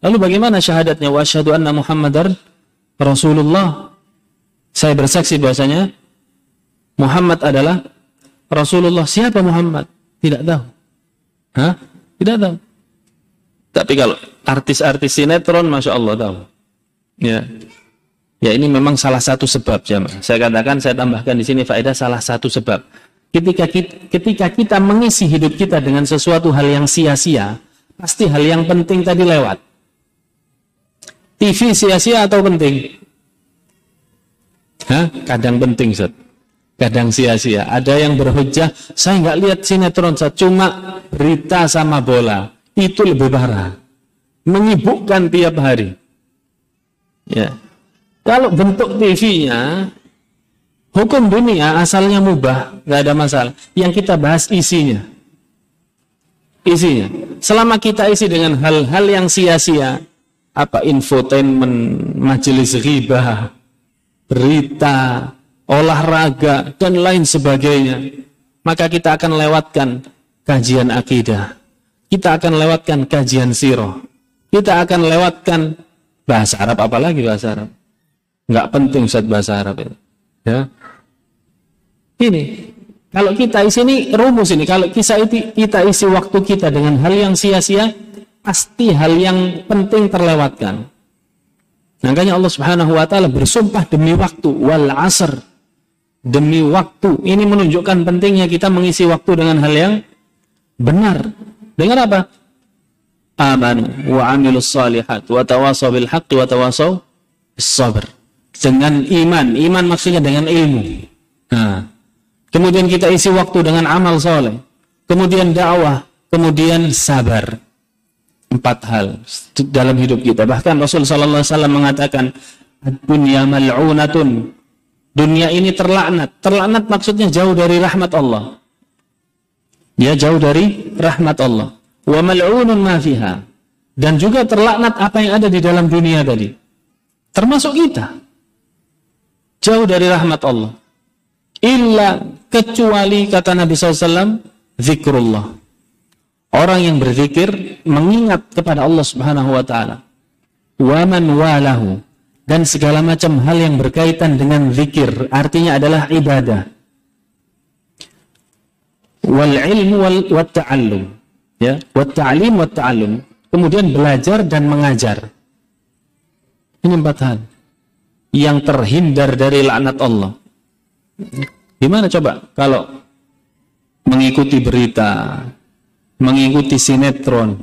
Lalu bagaimana syahadatnya? Wa asyhadu anna Muhammadar Rasulullah, saya bersaksi bahwasanya Muhammad adalah Rasulullah. Siapa Muhammad? Tidak tahu. Hah? Tidak tahu. Tapi kalau artis-artis sinetron, Masya Allah tahu. Ya, ya ini memang salah satu sebab. Jamaah. Saya katakan, saya tambahkan di sini faedah salah satu sebab. Ketika kita, ketika kita mengisi hidup kita dengan sesuatu hal yang sia-sia, pasti hal yang penting tadi lewat. T V sia-sia atau penting? Hah? Kadang penting, Ustaz. Kadang sia-sia. Ada yang berhujjah, saya nggak lihat sinetron, Ustaz. Cuma berita sama bola. Itu lebih parah, menyibukkan tiap hari. Ya, kalau bentuk T V-nya Hukum dunia asalnya mubah, nggak ada masalah. Yang kita bahas isinya. Isinya. Selama kita isi dengan hal-hal yang sia-sia, apa infotainment, majelis ghibah, berita, olahraga, dan lain sebagainya, maka kita akan lewatkan kajian akidah. Kita akan lewatkan kajian sirah. Kita akan lewatkan bahasa Arab, apalagi bahasa Arab. Nggak penting Ustaz bahasa Arab itu. Ya. Ini kalau kita isi ini rumus ini, kalau kita isi, kita isi waktu kita dengan hal yang sia-sia, pasti hal yang penting terlewatkan. Makanya Allah Subhanahu wa taala bersumpah demi waktu, wal asr, demi waktu. Ini menunjukkan pentingnya kita mengisi waktu dengan hal yang benar. Dengan apa? Amanu wa amilus shalihat wa tawasaw bil haqqi wa tawasaw bis sabr. Dengan iman, iman maksudnya dengan ilmu. Nah, kemudian kita isi waktu dengan amal soleh, kemudian dakwah, kemudian sabar. Empat hal dalam hidup kita. Bahkan Rasul Sallallahu Alaihi Wasallam mengatakan, dunia mal'unatun, dunia ini terlaknat. Terlaknat maksudnya jauh dari rahmat Allah. Dia jauh dari rahmat Allah. Wa mal'unun ma fiha, dan juga terlaknat apa yang ada di dalam dunia tadi, termasuk kita. Jauh dari rahmat Allah. Illa, kecuali kata Nabi shallallahu alaihi wasallam, zikrullah. Orang yang berzikir mengingat kepada Allah Subhanahu wa taala. Wa man walahu, dan segala macam hal yang berkaitan dengan zikir, artinya adalah ibadah. Wal ilmu wat ta'allum, ya, wat ta'lim wat ta'allum. Kemudian belajar dan mengajar. Ini empat hal yang terhindar dari laknat Allah. Gimana coba kalau mengikuti berita, mengikuti sinetron,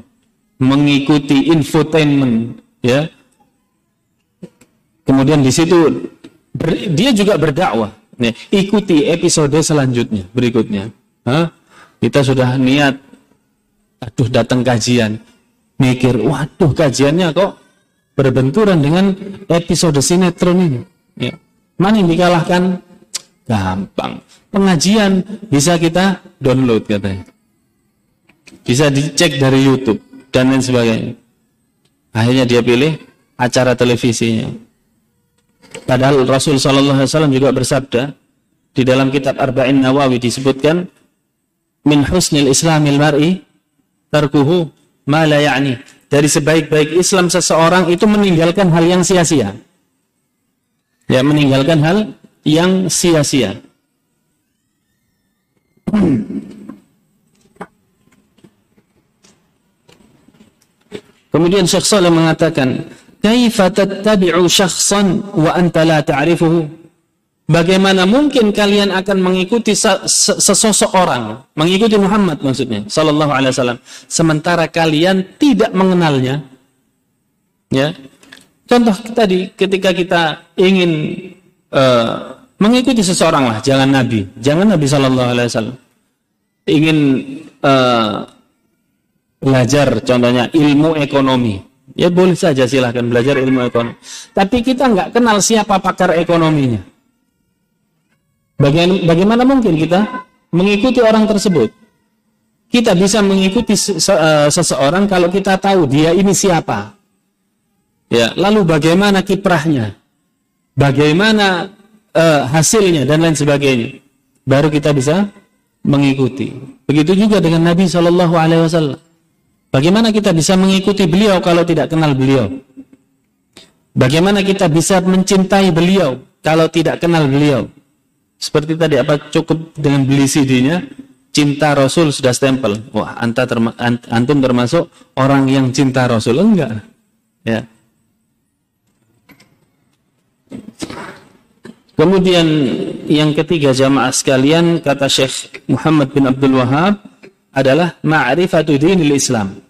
mengikuti infotainment, ya? Kemudian di situ ber, dia juga berdakwah. Nih, ikuti episode selanjutnya berikutnya. Hah? Kita sudah niat, aduh datang kajian, mikir, waduh kajiannya kok berbenturan dengan episode sinetron ini, ya. Mana yang dikalahkan? Gampang, pengajian bisa kita download katanya, bisa dicek dari YouTube dan lain sebagainya. Akhirnya dia pilih acara televisinya. Padahal Rasul Shallallahu Alaihi Wasallam juga bersabda di dalam kitab Arba'in Nawawi, disebutkan min husnil islamil mar'i tarkuhu ma la ya'ni. Dari sebaik-baik Islam seseorang itu meninggalkan hal yang sia-sia. Ya, meninggalkan hal yang sia-sia. Kemudian Syekh Shalih mengatakan, "Kaifa tattabi'u syakhsan wa anta la ta'rifuhu?" Bagaimana mungkin kalian akan mengikuti sesosok orang, mengikuti Muhammad maksudnya, Sallallahu Alaihi Wasallam, sementara kalian tidak mengenalnya? Ya, contoh tadi ketika kita ingin uh, mengikuti seseorang lah, jangan Nabi, jangan Nabi Sallallahu Alaihi Wasallam, ingin uh, belajar, contohnya ilmu ekonomi, ya boleh saja silahkan belajar ilmu ekonomi, tapi kita nggak kenal siapa pakar ekonominya. Bagaimana mungkin kita mengikuti orang tersebut? Kita bisa mengikuti seseorang kalau kita tahu dia ini siapa. Ya, lalu bagaimana kiprahnya? Bagaimana uh, hasilnya dan lain sebagainya? Baru kita bisa mengikuti. Begitu juga dengan Nabi Shallallahu Alaihi Wasallam. Bagaimana kita bisa mengikuti beliau kalau tidak kenal beliau? Bagaimana kita bisa mencintai beliau kalau tidak kenal beliau? Seperti tadi, apa cukup dengan beli C D-nya, cinta Rasul sudah stempel. Wah, anta terma, ant, antum termasuk orang yang cinta Rasul. Enggak. Ya. Kemudian yang ketiga jamaah sekalian, kata Syekh Muhammad bin Abdul Wahhab adalah ma'rifatu dinil Islam.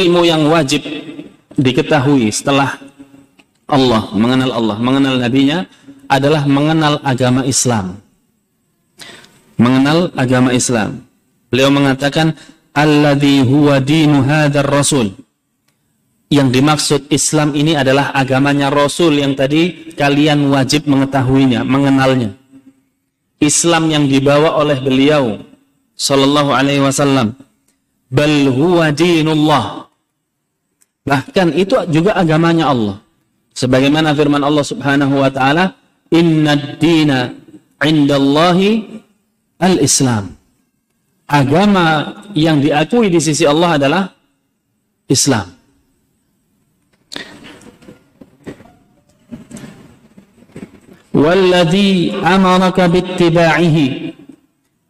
Ilmu yang wajib diketahui setelah Allah, mengenal Allah, mengenal Nabi-Nya adalah mengenal agama Islam. Mengenal agama Islam. Beliau mengatakan, alladhi huwa dinu hadar rasul yang dimaksud Islam ini adalah agamanya Rasul yang tadi kalian wajib mengetahuinya, mengenalnya. Islam yang dibawa oleh beliau sallallahu alaihi wasallam. Bal huwa dinullah. Bahkan itu juga agamanya Allah. Sebagaimana firman Allah Subhanahu wa taala, "Innad dina 'indallahi al-Islam." Agama yang diakui di sisi Allah adalah Islam. Walladhi amaraka bittiba'ihi,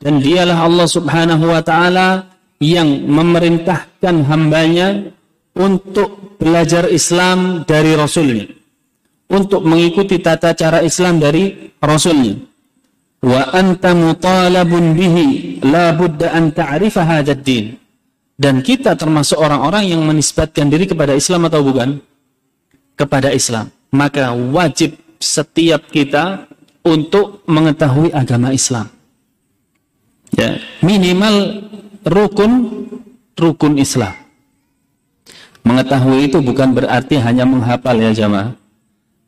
dan dialah Allah Subhanahu wa ta'ala yang memerintahkan hambanya untuk belajar Islam dari Rasulnya, untuk mengikuti tata cara Islam dari Rasulnya. Wa anta mutalabun bihi la budda an ta'rifa hadzal din, dan kita termasuk orang-orang yang menisbatkan diri kepada Islam atau bukan? Kepada Islam. Maka wajib setiap kita untuk mengetahui agama Islam, ya, minimal rukun rukun Islam. Mengetahui itu bukan berarti hanya menghafal ya jamaah,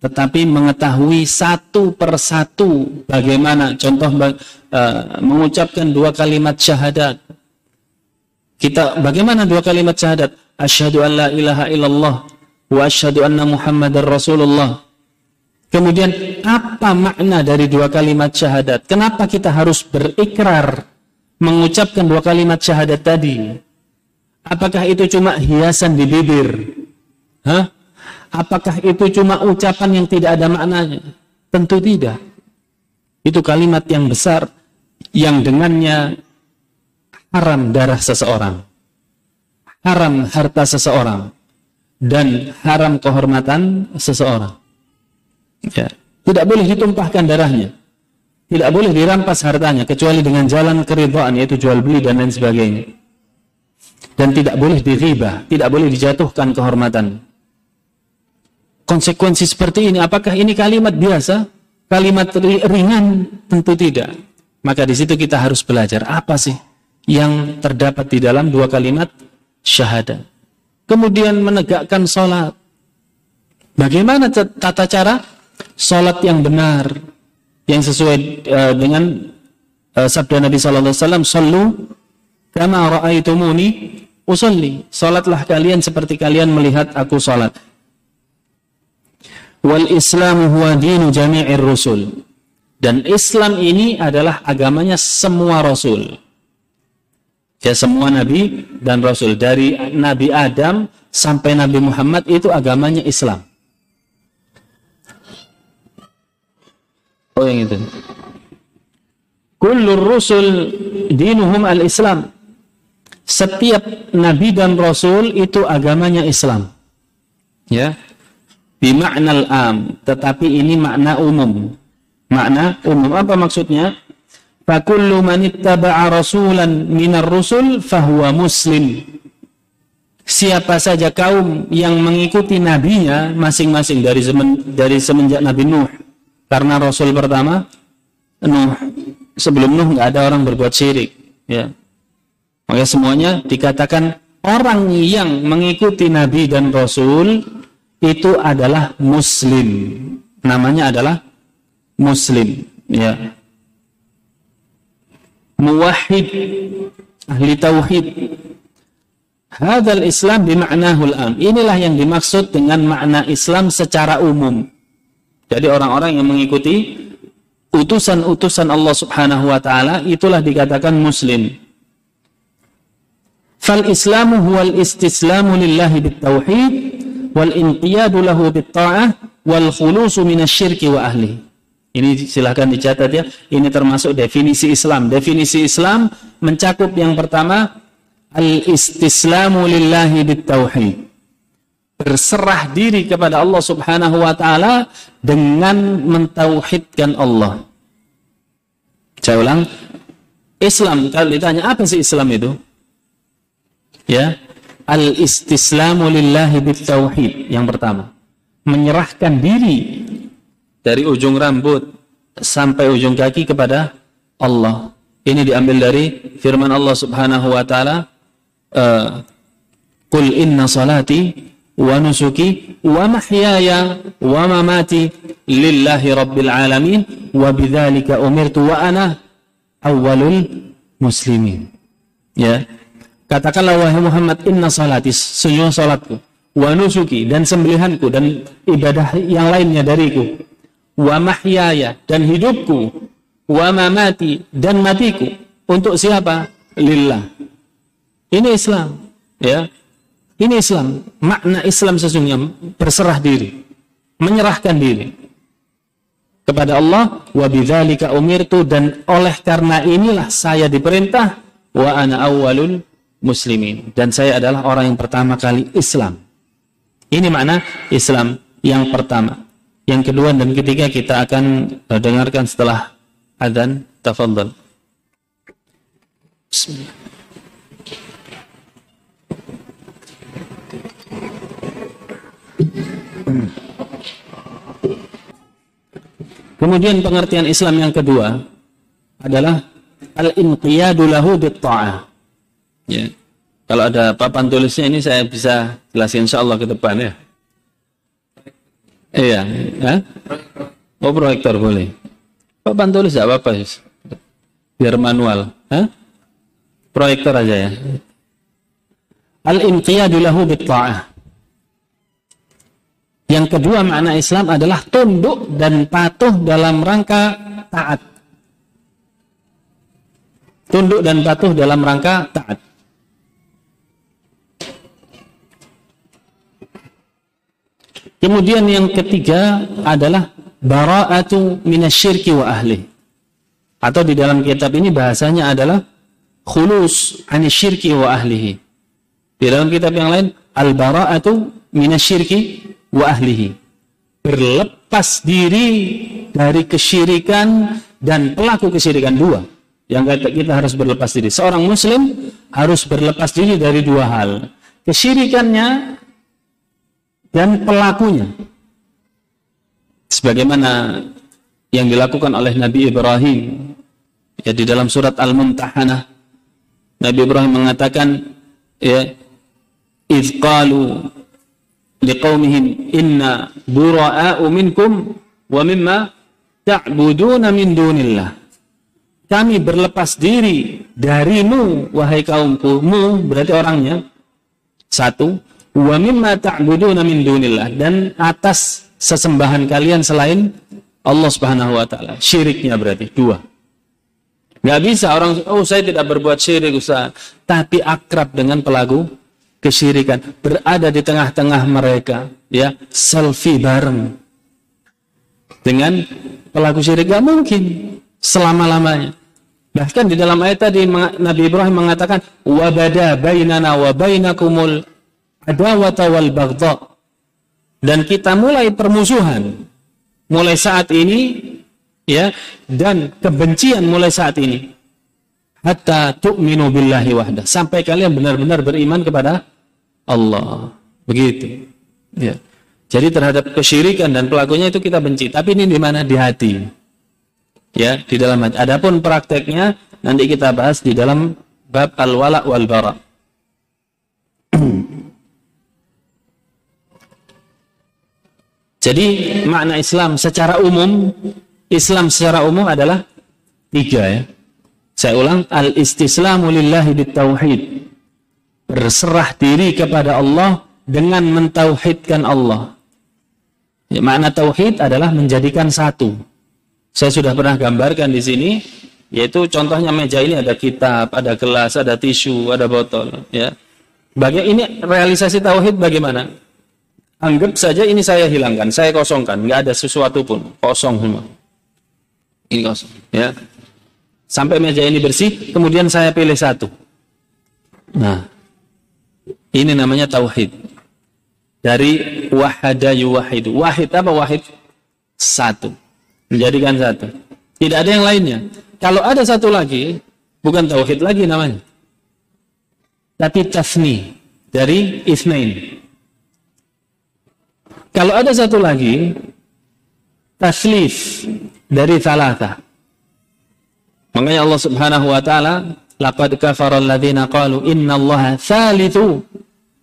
tetapi mengetahui satu persatu. Bagaimana contoh uh, mengucapkan dua kalimat syahadat kita, bagaimana dua kalimat syahadat, asyhadu an la ilaha illallah wa asyhadu anna muhammadar rasulullah. Kemudian apa makna dari dua kalimat syahadat? Kenapa kita harus berikrar mengucapkan dua kalimat syahadat tadi? Apakah itu cuma hiasan di bibir? Hah? Apakah itu cuma ucapan yang tidak ada maknanya? Tentu tidak. Itu kalimat yang besar yang dengannya haram darah seseorang, haram harta seseorang, dan haram kehormatan seseorang. Ya. Tidak boleh ditumpahkan darahnya, tidak boleh dirampas hartanya kecuali dengan jalan keridhaan, yaitu jual beli dan lain sebagainya. Dan tidak boleh dighibah, tidak boleh dijatuhkan kehormatan. Konsekuensi seperti ini, apakah ini kalimat biasa, kalimat ringan? Tentu tidak. Maka di situ kita harus belajar apa sih yang terdapat di dalam dua kalimat syahadat. Kemudian menegakkan sholat, bagaimana tata cara salat yang benar, yang sesuai uh, dengan uh, sabda Nabi sallallahu alaihi wasallam, "Shallu kama ra'aitumuni usolli." Salatlah kalian seperti kalian melihat aku salat. Wal Islamu huwa dinu jami'ir rusul. Dan Islam ini adalah agamanya semua rasul. Ya, semua nabi dan rasul, dari Nabi Adam sampai Nabi Muhammad itu agamanya Islam. Oh, yang itu. Kullur rusul dinuhum al-Islam. Setiap nabi dan rasul itu agamanya Islam. Ya. Bima'nal am, tetapi ini makna umum. Makna umum apa maksudnya? Fa kullu man ittaba'a rasulan minar rusul fahuwa muslim. Siapa saja kaum yang mengikuti nabinya masing-masing dari semen, dari semenjak Nabi Nuh. Karena Rasul pertama Nuh, sebelum Nuh nggak ada orang berbuat syirik, ya. Maka semuanya dikatakan orang yang mengikuti Nabi dan Rasul itu adalah Muslim. Namanya adalah Muslim, ya. Muwahhid, ahli tauhid. Hadzal Islam bima'nahul am. Inilah yang dimaksud dengan makna Islam secara umum. Jadi orang-orang yang mengikuti utusan-utusan Allah Subhanahu wa taala itulah dikatakan muslim. Fal Islamu huwal istislamu lillahi bittauhid wal inqiyadu lahu bitta'ah wal khulusu minasyirki wa ahlihi. Ini silahkan dicatat ya. Ini termasuk definisi Islam. Definisi Islam mencakup yang pertama, al-istislamu lillahi bittauhid. Berserah diri kepada Allah Subhanahu wa taala dengan mentauhidkan Allah. Saya ulang, Islam, kalau ditanya apa sih Islam itu? Ya, al-istislamu lillahi bitauhid yang pertama. Menyerahkan diri dari ujung rambut sampai ujung kaki kepada Allah. Ini diambil dari firman Allah Subhanahu wa taala, qul inna salati wa nusuki wa mahyaya wa mamati lillahi rabbil alamin wa bidzalika umirtu wa ana awwalul muslimin. Ya, katakanlah wahai Muhammad, inna salatis, sesungguhnya salatku, wa nusuki, dan sembelihanku dan ibadah yang lainnya dariku, wa mahyaya, dan hidupku, wa mamati, dan matiku, untuk siapa? Lillah. Ini Islam, ya. Ini Islam, makna Islam sesungguhnya berserah diri, menyerahkan diri kepada Allah. Wa bidzalika umirtu, dan oleh karena inilah saya diperintah, wa ana awwalul muslimin, dan saya adalah orang yang pertama kali Islam. Ini makna Islam yang pertama. Yang kedua dan ketiga kita akan dengarkan setelah adzan. Tafadhal. Bismillah. Kemudian pengertian Islam yang kedua adalah al-inqiyadu lahu bit-ta'ah. Ya. Kalau ada papan tulisnya ini saya bisa jelasin insyaallah ke depan ya. Iya, ha? Oh, proyektor boleh. Papan tulis enggak apa-apa, biar manual, ha? Proyektor aja ya. Al-inqiyadu lahu bit-ta'ah. Yang kedua makna Islam adalah tunduk dan patuh dalam rangka taat. Tunduk dan patuh dalam rangka taat. Kemudian yang ketiga adalah bara'atu minasyirki wa ahli. Atau di dalam kitab ini bahasanya adalah khulus anisyirki wa ahlihi. Di dalam kitab yang lain al-bara'atu minasyirki wa ahlihi, berlepas diri dari kesyirikan dan pelaku kesyirikan. Dua yang kita harus berlepas diri, seorang muslim harus berlepas diri dari dua hal, kesyirikannya dan pelakunya, sebagaimana yang dilakukan oleh Nabi Ibrahim ya, di dalam surat Al-Mumtahanah Nabi Ibrahim mengatakan ya, idz qalu liqaumihim inna bura'a'u minkum wa mimma ta'buduna min dunillah, kami berlepas diri darimu wahai kaumku, mu berarti orangnya, satu, wa mimma ta'buduna min dunillah, dan atas sesembahan kalian selain Allah Subhanahu wa taala, syiriknya berarti dua. Nggak bisa orang, oh saya tidak berbuat syirik Ustaz, tapi akrab dengan pelaku kesyirikan, berada di tengah-tengah mereka, ya, selfie bareng dengan pelaku syirik, gak mungkin selama-lamanya. Bahkan di dalam ayat tadi Nabi Ibrahim mengatakan wabada bainana wa bainakumul adawata wal baghdha, dan kita mulai permusuhan mulai saat ini ya, dan kebencian mulai saat ini, hatta tu'minu billahi wahdah, sampai kalian benar-benar beriman kepada Allah. Begitu. Ya. Jadi terhadap kesyirikan dan pelakunya itu kita benci, tapi ini di mana? Di hati. Ya, di dalam hati. Adapun prakteknya nanti kita bahas di dalam bab al-wala wal bara. Jadi makna Islam secara umum, Islam secara umum adalah tiga ya. Saya ulang, al-istislamu lillahi bitauhid, berserah diri kepada Allah dengan mentauhidkan Allah. Ya, makna tauhid adalah menjadikan satu. Saya sudah pernah gambarkan di sini, yaitu contohnya meja ini ada kitab, ada gelas, ada tisu, ada botol. Ya, bagian ini realisasi tauhid bagaimana? Anggap saja ini saya hilangkan, saya kosongkan, nggak ada sesuatu pun, kosong semua. Ini kosong. Ya. Sampai meja ini bersih, kemudian saya pilih satu. Nah, ini namanya tauhid. Dari wahada yuwahidu. Wahid apa wahid? Satu. Menjadikan satu. Tidak ada yang lainnya. Kalau ada satu lagi, bukan tauhid lagi namanya. Tapi tasni. Dari isnain. Kalau ada satu lagi, taslif. Dari thalatha. Makanya Allah Subhanahu wa taala, laqad kafara alladziina qalu innallaha tsalitsu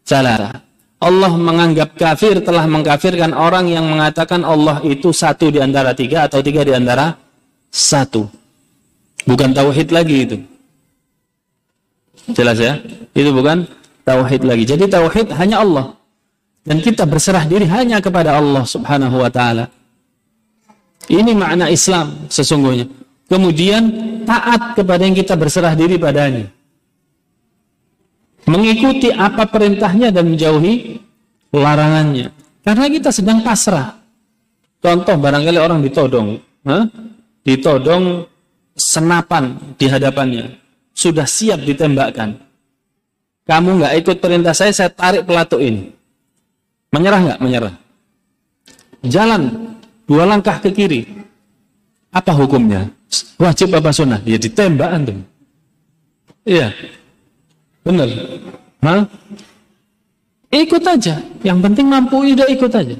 tsalatsa. Allah menganggap kafir telah mengkafirkan orang yang mengatakan Allah itu satu di antara tiga atau tiga di antara satu. Bukan tauhid lagi itu. Jelas ya? Itu bukan tauhid lagi. Jadi tauhid hanya Allah. Dan kita berserah diri hanya kepada Allah Subhanahu wa taala. Ini makna Islam sesungguhnya. Kemudian taat kepada yang kita berserah diri padanya. Mengikuti apa perintahnya dan menjauhi larangannya. Karena kita sedang pasrah. Contoh barangkali orang ditodong. Hah? Ditodong senapan di hadapannya. Sudah siap ditembakkan. Kamu nggak ikut perintah saya, saya tarik pelatuk ini. Menyerah nggak? Menyerah. Jalan dua langkah ke kiri. Apa hukumnya? Wajib apa sunnah? Ya ditembak antum. Iya. Benar. Hah? Ikut aja. Yang penting mampu, udah ikut aja.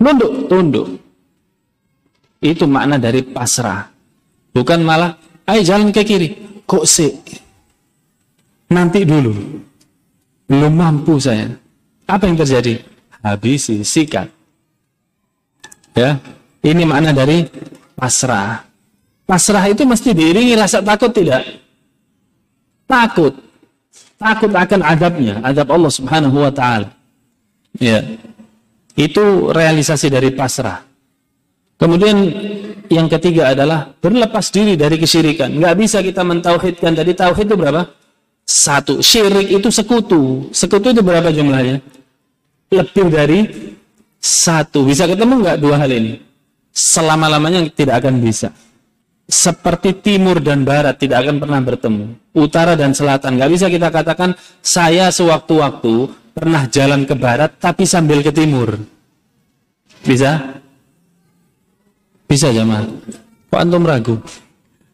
Nunduk, tunduk. Itu makna dari pasrah. Bukan malah, ayo jalan ke kiri. Kok sih? Nanti dulu. Belum mampu saya. Apa yang terjadi? Habisi, sikat. Ya, ini makna dari pasrah. Pasrah itu mesti diiringi rasa takut tidak? Takut. Takut akan adabnya, adab Allah Subhanahu wa taala. Ya. Itu realisasi dari pasrah. Kemudian yang ketiga adalah berlepas diri dari kesyirikan. Enggak bisa kita mentauhidkan. Tadi tauhid itu berapa? Satu. Syirik itu sekutu. Sekutu itu berapa jumlahnya? Lebih dari satu. Bisa ketemu enggak dua hal ini? Selama-lamanya tidak akan bisa. Seperti timur dan barat tidak akan pernah bertemu, utara dan selatan. Gak bisa kita katakan saya sewaktu-waktu pernah jalan ke barat tapi sambil ke timur. Bisa? Bisa jamaah? Kok antum ragu?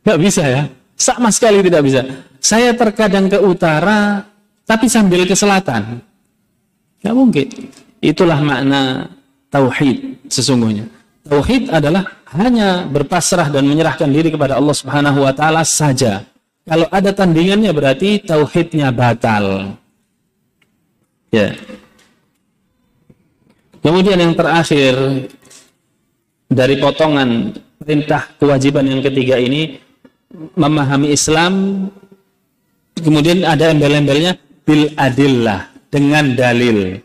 Gak bisa ya? Sama sekali tidak bisa. Saya terkadang ke utara tapi sambil ke selatan. Gak mungkin. Itulah makna tauhid sesungguhnya. Tauhid adalah hanya berpasrah dan menyerahkan diri kepada Allah Subhanahu wa taala saja. Kalau ada tandingannya berarti tauhidnya batal. Ya. Kemudian yang terakhir dari potongan perintah kewajiban yang ketiga ini, memahami Islam, kemudian ada embel-embelnya bil adillah, dengan dalil.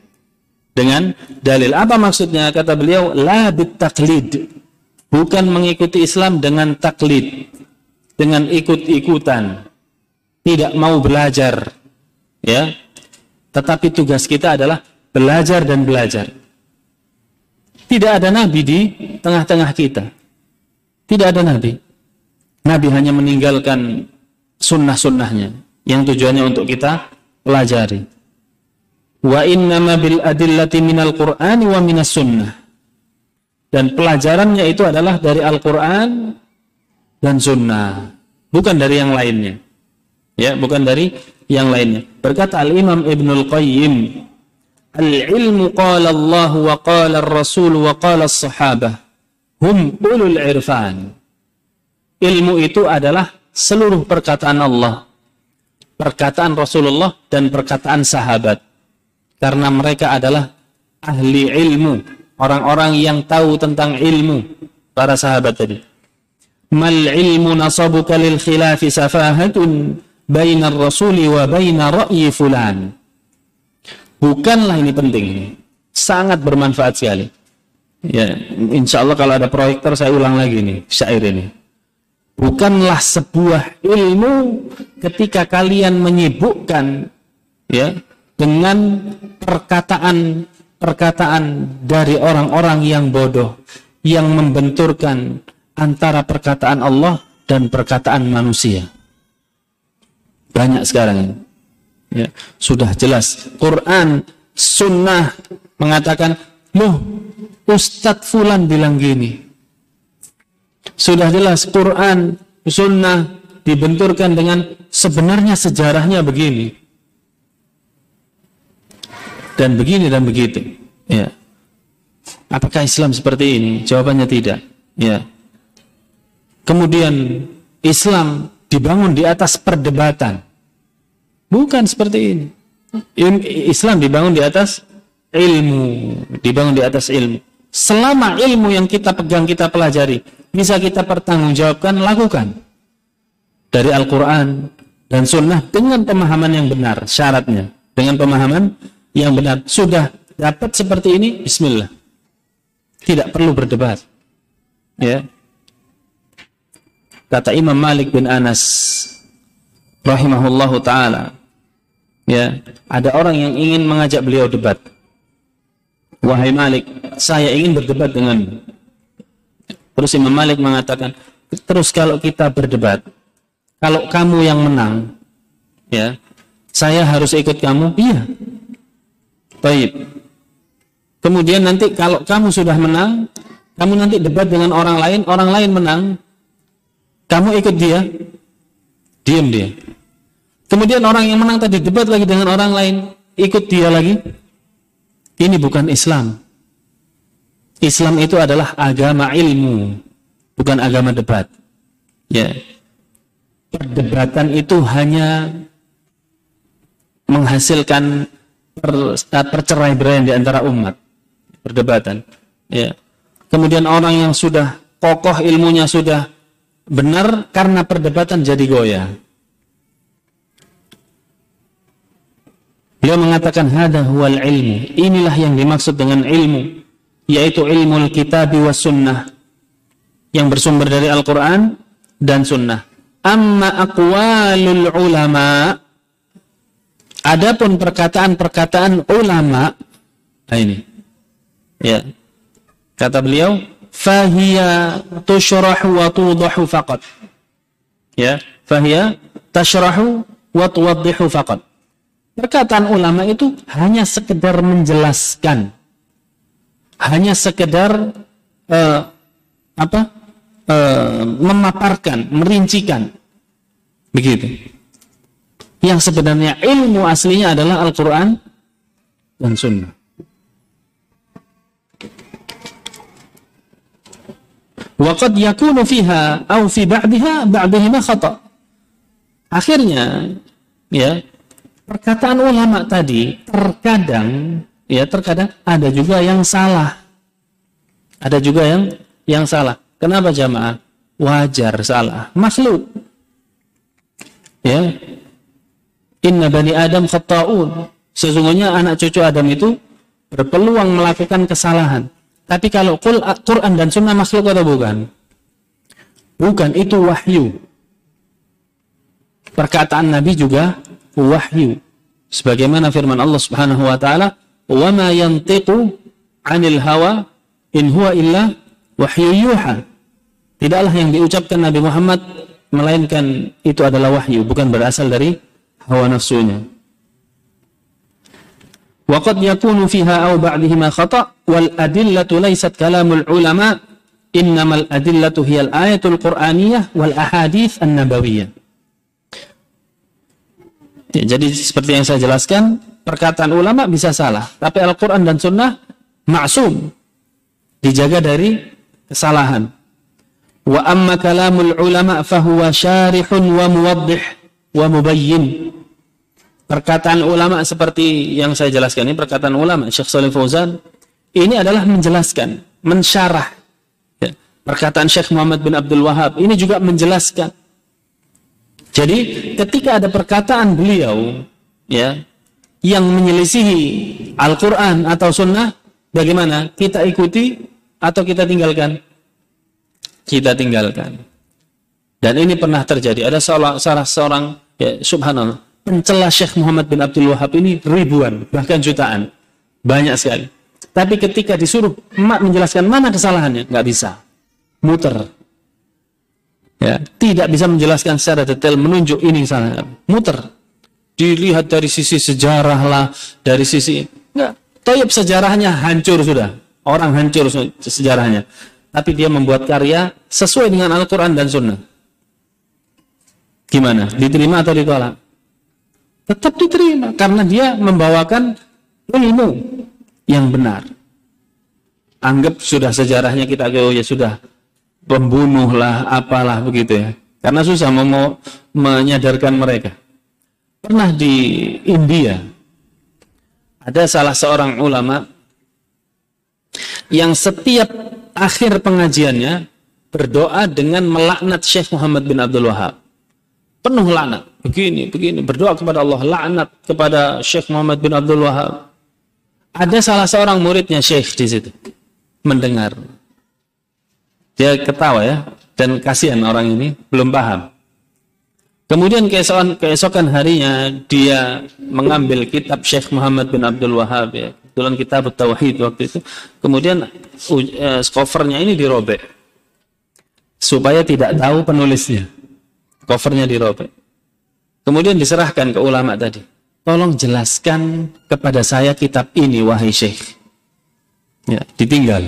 Dengan dalil. Apa maksudnya? Kata beliau, la bit taklid. Bukan mengikuti Islam dengan taklid. Dengan ikut-ikutan. Tidak mau belajar. Ya. Tetapi tugas kita adalah belajar dan belajar. Tidak ada nabi di tengah-tengah kita. Tidak ada nabi. Nabi hanya meninggalkan sunnah-sunnahnya. Yang tujuannya untuk kita pelajari. Wa innama bil adillati minal Qur'ani wa minas sunnah. Dan pelajarannya itu adalah dari Al-Qur'an dan sunnah, bukan dari yang lainnya. Ya, bukan dari yang lainnya. Berkata Al-Imam Ibnu Al-Qayyim, al-ilmu qala Allah wa qala ar-rasul wa qala as-sahabah hum ulul irfan. Ilmu itu adalah seluruh perkataan Allah, perkataan Rasulullah dan perkataan sahabat. Karena mereka adalah ahli ilmu, orang-orang yang tahu tentang ilmu, para sahabat tadi. Mal ilmu nasabuka lil khilafi safahatun bainar rasuli wa bainar ra'yi fulan. Bukanlah, ini penting, sangat bermanfaat sekali. Ya, insya Allah kalau ada proyektor saya ulang lagi nih syair ini. Bukanlah sebuah ilmu ketika kalian menyibukkan, ya, dengan perkataan-perkataan dari orang-orang yang bodoh, yang membenturkan antara perkataan Allah dan perkataan manusia. Banyak sekarang. Ya, sudah jelas. Quran, sunnah mengatakan, loh, Ustadz Fulan bilang gini. Sudah jelas, Quran, sunnah dibenturkan dengan sebenarnya sejarahnya begini. Dan begini dan begitu. Ya. Apakah Islam seperti ini? Jawabannya tidak. Ya. Kemudian Islam dibangun di atas perdebatan. Bukan seperti ini. Islam dibangun di atas ilmu, dibangun di atas ilmu. Selama ilmu yang kita pegang, kita pelajari, bisa kita pertanggungjawabkan, lakukan dari Al-Quran dan Sunnah dengan pemahaman yang benar. Syaratnya dengan pemahaman yang benar. Sudah dapat seperti ini, bismillah, tidak perlu berdebat, ya. Kata Imam Malik bin Anas rahimahullahu ta'ala, ya, ada orang yang ingin mengajak beliau debat. Wahai Malik, saya ingin berdebat denganmu. Terus Imam Malik mengatakan, terus kalau kita berdebat, kalau kamu yang menang, ya, saya harus ikut kamu? Iya. Baik. Kemudian nanti kalau kamu sudah menang, kamu nanti debat dengan orang lain, orang lain menang, kamu ikut dia, diam dia. Kemudian orang yang menang tadi debat lagi dengan orang lain, ikut dia lagi. Ini bukan Islam. Islam itu adalah agama ilmu, bukan agama debat. Ya, perdebatan itu hanya menghasilkan per, perceraian di antara umat. Perdebatan. Ya, kemudian orang yang sudah kokoh ilmunya, sudah benar, karena perdebatan jadi goyah. Beliau mengatakan, hadha huwal ilmu, inilah yang dimaksud dengan ilmu, yaitu ilmu al-kitab wa sunnah, yang bersumber dari Al-Quran dan Sunnah. Amma aqwalul ulama, adapun perkataan-perkataan ulama, nah ini, ya, kata beliau, fahiya tushrahu wa tudahu faqat, ya, fahiya tushrahu wa tuwaddihu faqat. Perkataan ulama itu hanya sekedar menjelaskan, hanya sekedar uh, apa uh, memaparkan, merincikan, begitu. Yang sebenarnya ilmu aslinya adalah Al-Quran dan Sunnah. Waqad yakunu fiha aw fi ba'dihha ba'dihima khata. Akhirnya, ya, perkataan ulama tadi terkadang, ya, terkadang ada juga yang salah. Ada juga yang yang salah. Kenapa jamaah? Wajar salah, makhluk. Ya. Inna bani Adam khata'un. Sesungguhnya anak cucu Adam itu berpeluang melakukan kesalahan. Tapi kalau Quran dan Sunnah makhluk atau bukan? Bukan, itu wahyu. Perkataan Nabi juga wahyu. Sebagaimana firman Allah Subhanahu wa taala, "Wa ma yantiqu 'anil hawa in huwa illa wahyu yuha." Tidaklah yang diucapkan Nabi Muhammad melainkan itu adalah wahyu, bukan berasal dari hawa nafsunya. وَقَدْ يَكُونُ فِيهَا أَوْ بَعْدِهِمَا خَطَأ وَالْأَدِلَّةُ لَيْسَتْ كَلَامُ الْعُلَمَاءِ إِنَّمَا الْأَدِلَّةُ هِيَ الْآيَةُ الْقُرْآنِيَةُ وَالْأَحَادِيثُ النَّبَوِيَّةُ. Ya, jadi seperti yang saya jelaskan, perkataan ulama bisa salah, tapi Al-Quran dan Sunnah maksum, dijaga dari kesalahan. وَأَمَّا كَلَامُ الْعُلَمَاءِ فَهُوَ شَارِحٌ وَمُوَضِّحٌ وَمُبَيِّنٌ. Perkataan ulama seperti yang saya jelaskan ini, perkataan ulama Syekh Shalih Fauzan, ini adalah menjelaskan, mensyarah. Ya. Perkataan Syekh Muhammad bin Abdul Wahhab ini juga menjelaskan. Jadi ketika ada perkataan beliau, ya, yang menyelisihi Al-Quran atau Sunnah, bagaimana? Kita ikuti atau kita tinggalkan? Kita tinggalkan. Dan ini pernah terjadi. Ada salah seorang, ya, subhanallah, pencela Syekh Muhammad bin Abdul Wahhab ini ribuan, bahkan jutaan, banyak sekali. Tapi ketika disuruh emak menjelaskan mana kesalahannya, nggak bisa, muter, ya, tidak bisa menjelaskan secara detail, menunjuk ini salah, muter, dilihat dari sisi sejarah lah, dari sisi nggak, toyib sejarahnya hancur sudah, orang hancur sejarahnya. Tapi dia membuat karya sesuai dengan Al-Quran dan Sunnah. Gimana? Diterima atau ditolak? Tetap diterima, karena dia membawakan ilmu yang benar. Anggap sudah sejarahnya kita, oh ya sudah, pembunuhlah, apalah, begitu ya. Karena susah mau menyadarkan mereka. Pernah di India, Ada salah seorang ulama yang setiap akhir pengajiannya berdoa dengan melaknat Syekh Muhammad bin Abdul Wahhab. Penuh laknat. Begini, begini. Berdoa kepada Allah, laknat kepada Syekh Muhammad bin Abdul Wahhab. Ada salah seorang muridnya Syekh di situ. Mendengar. Dia ketawa ya. Dan kasihan orang ini. Belum paham. Kemudian keesokan, keesokan harinya dia mengambil kitab Syekh Muhammad bin Abdul Wahhab ya, kebetulan kitab Tauhid waktu itu. Kemudian uh, covernya ini dirobek supaya tidak tahu penulisnya. Covernya dirobek. Kemudian diserahkan ke ulama tadi. Tolong jelaskan kepada saya kitab ini wahai Syekh. Ya, ditinggal.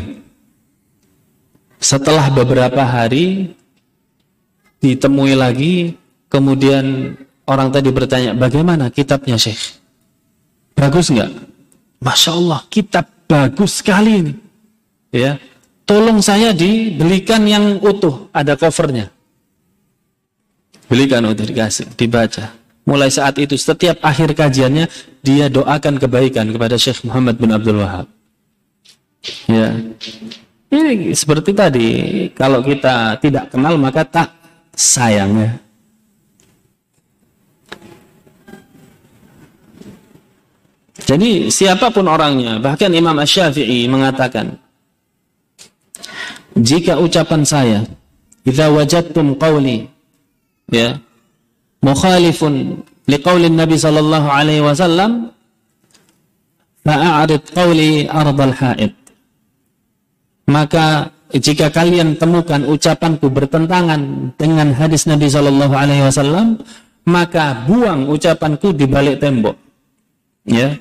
Setelah beberapa hari ditemui lagi. Kemudian orang tadi bertanya, bagaimana kitabnya Syekh? Bagus nggak? Masya Allah, kitab bagus sekali ini. Ya, tolong saya dibelikan yang utuh, ada covernya. Belikan utuh, dikasih, dibaca. Mulai saat itu, setiap akhir kajiannya, dia doakan kebaikan kepada Syekh Muhammad bin Abdul Wahhab. Ya, ini seperti tadi, kalau kita tidak kenal maka tak sayangnya. Jadi siapapun orangnya, bahkan Imam Ash-Shafi'i mengatakan, jika ucapan saya, idza wajadtum qawli, ya, mukhalifun liqawlin Nabi sallallahu alaihi wasallam, fa'arid qawli ardal ha'id. Maka jika kalian temukan ucapanku bertentangan dengan hadis Nabi sallallahu alaihi wasallam, maka buang ucapanku di balik tembok. Ya.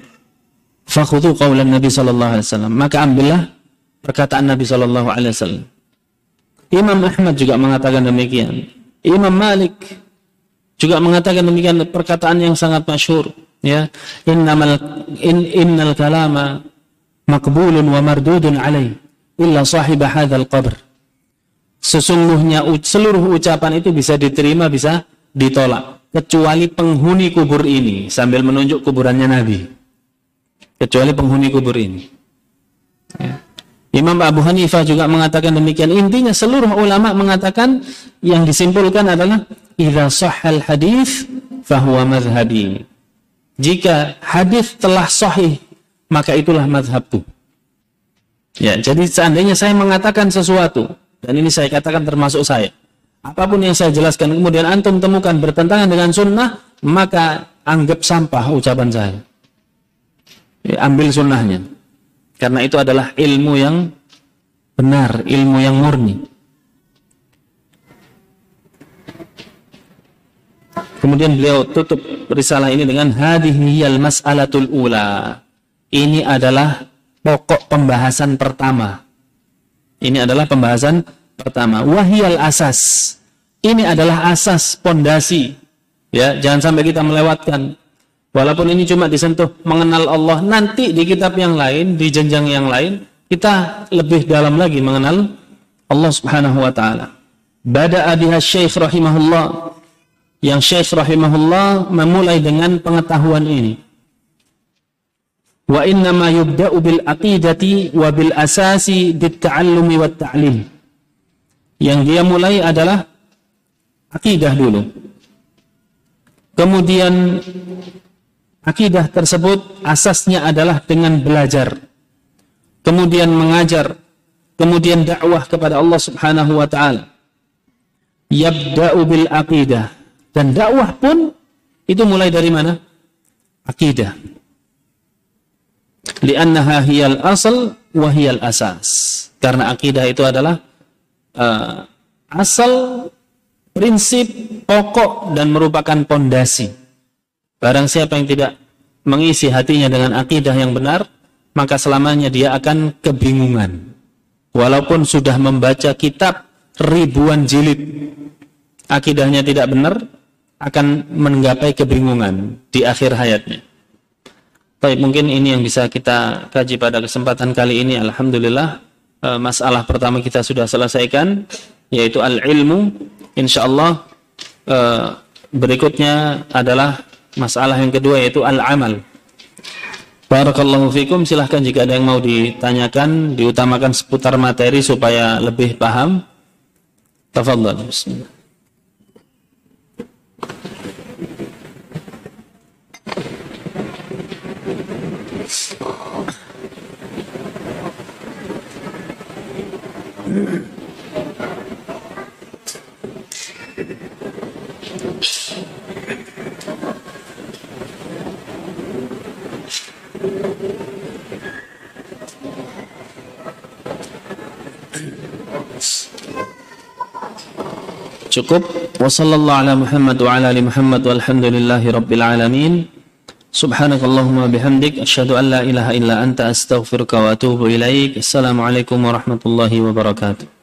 Fakhudhu qawlan Nabi sallallahu alaihi wasallam, maka ambillah perkataan Nabi sallallahu alaihi wasallam. Imam Ahmad juga mengatakan demikian. Imam Malik juga mengatakan demikian, perkataan yang sangat masyhur ya, innamal in, innal kalama maqbulun wa mardudun alaihi illa sahib hadzal qabr. Sesungguhnya seluruh ucapan itu bisa diterima, bisa ditolak, kecuali penghuni kubur ini, sambil menunjuk kuburannya Nabi. Kecuali penghuni kubur ini. Ya. Imam Abu Hanifah juga mengatakan demikian. Intinya seluruh ulama mengatakan yang disimpulkan adalah idza sahhal hadis fahuwa madhhabi. Jika hadis telah sahih maka itulah madhabku. Ya, jadi seandainya saya mengatakan sesuatu, dan ini saya katakan termasuk saya, apapun yang saya jelaskan kemudian antum temukan bertentangan dengan sunnah, maka anggap sampah ucapan saya. Ambil sunnahnya, karena itu adalah ilmu yang benar, ilmu yang murni. Kemudian beliau tutup risalah ini dengan hadhihiyal mas'alatul ula. Ini adalah pokok pembahasan pertama. Ini adalah pembahasan pertama. Wahiyal asas. Ini adalah asas, pondasi. Ya, jangan sampai kita melewatkan. Walaupun ini cuma disentuh mengenal Allah, nanti di kitab yang lain, di jenjang yang lain, kita lebih dalam lagi mengenal Allah Subhanahu wa taala. Bada'a biha Syekh rahimahullah. Yang Syekh rahimahullah memulai dengan pengetahuan ini. Wa inna ma yubda'u bil aqidati wa bil asasi bit ta'allumi wat ta'lim. Yang dia mulai adalah akidah dulu. Kemudian akidah tersebut asasnya adalah dengan belajar, kemudian mengajar, kemudian dakwah kepada Allah Subhanahu wa taala. Yabda'u bil aqidah, dan dakwah pun itu mulai dari mana? Akidah. Li'annaha hiyal asal wa hiyal asas. Karena akidah itu adalah uh, asal, prinsip, pokok, dan merupakan pondasi. Barang siapa yang tidak mengisi hatinya dengan akidah yang benar, maka selamanya dia akan kebingungan. Walaupun sudah membaca kitab ribuan jilid, akidahnya tidak benar, akan menggapai kebingungan di akhir hayatnya. Baik, mungkin ini yang bisa kita kaji pada kesempatan kali ini. Alhamdulillah, masalah pertama kita sudah selesaikan, yaitu al-ilmu. Insyaallah berikutnya adalah masalah yang kedua, yaitu al-amal. Barakallahu fiikum, silahkan jika ada yang mau ditanyakan, diutamakan seputar materi supaya lebih paham. Tafadhal. Bismillah. Cukup. Wassallallahu ala Muhammad wa ala ali Muhammad walhamdulillahi rabbil alamin. Subhanakallahumma bihamdik asyhadu an la ilaha illa anta astaghfiruka wa atubu ilaik. Assalamualaikum warahmatullahi wabarakatuh.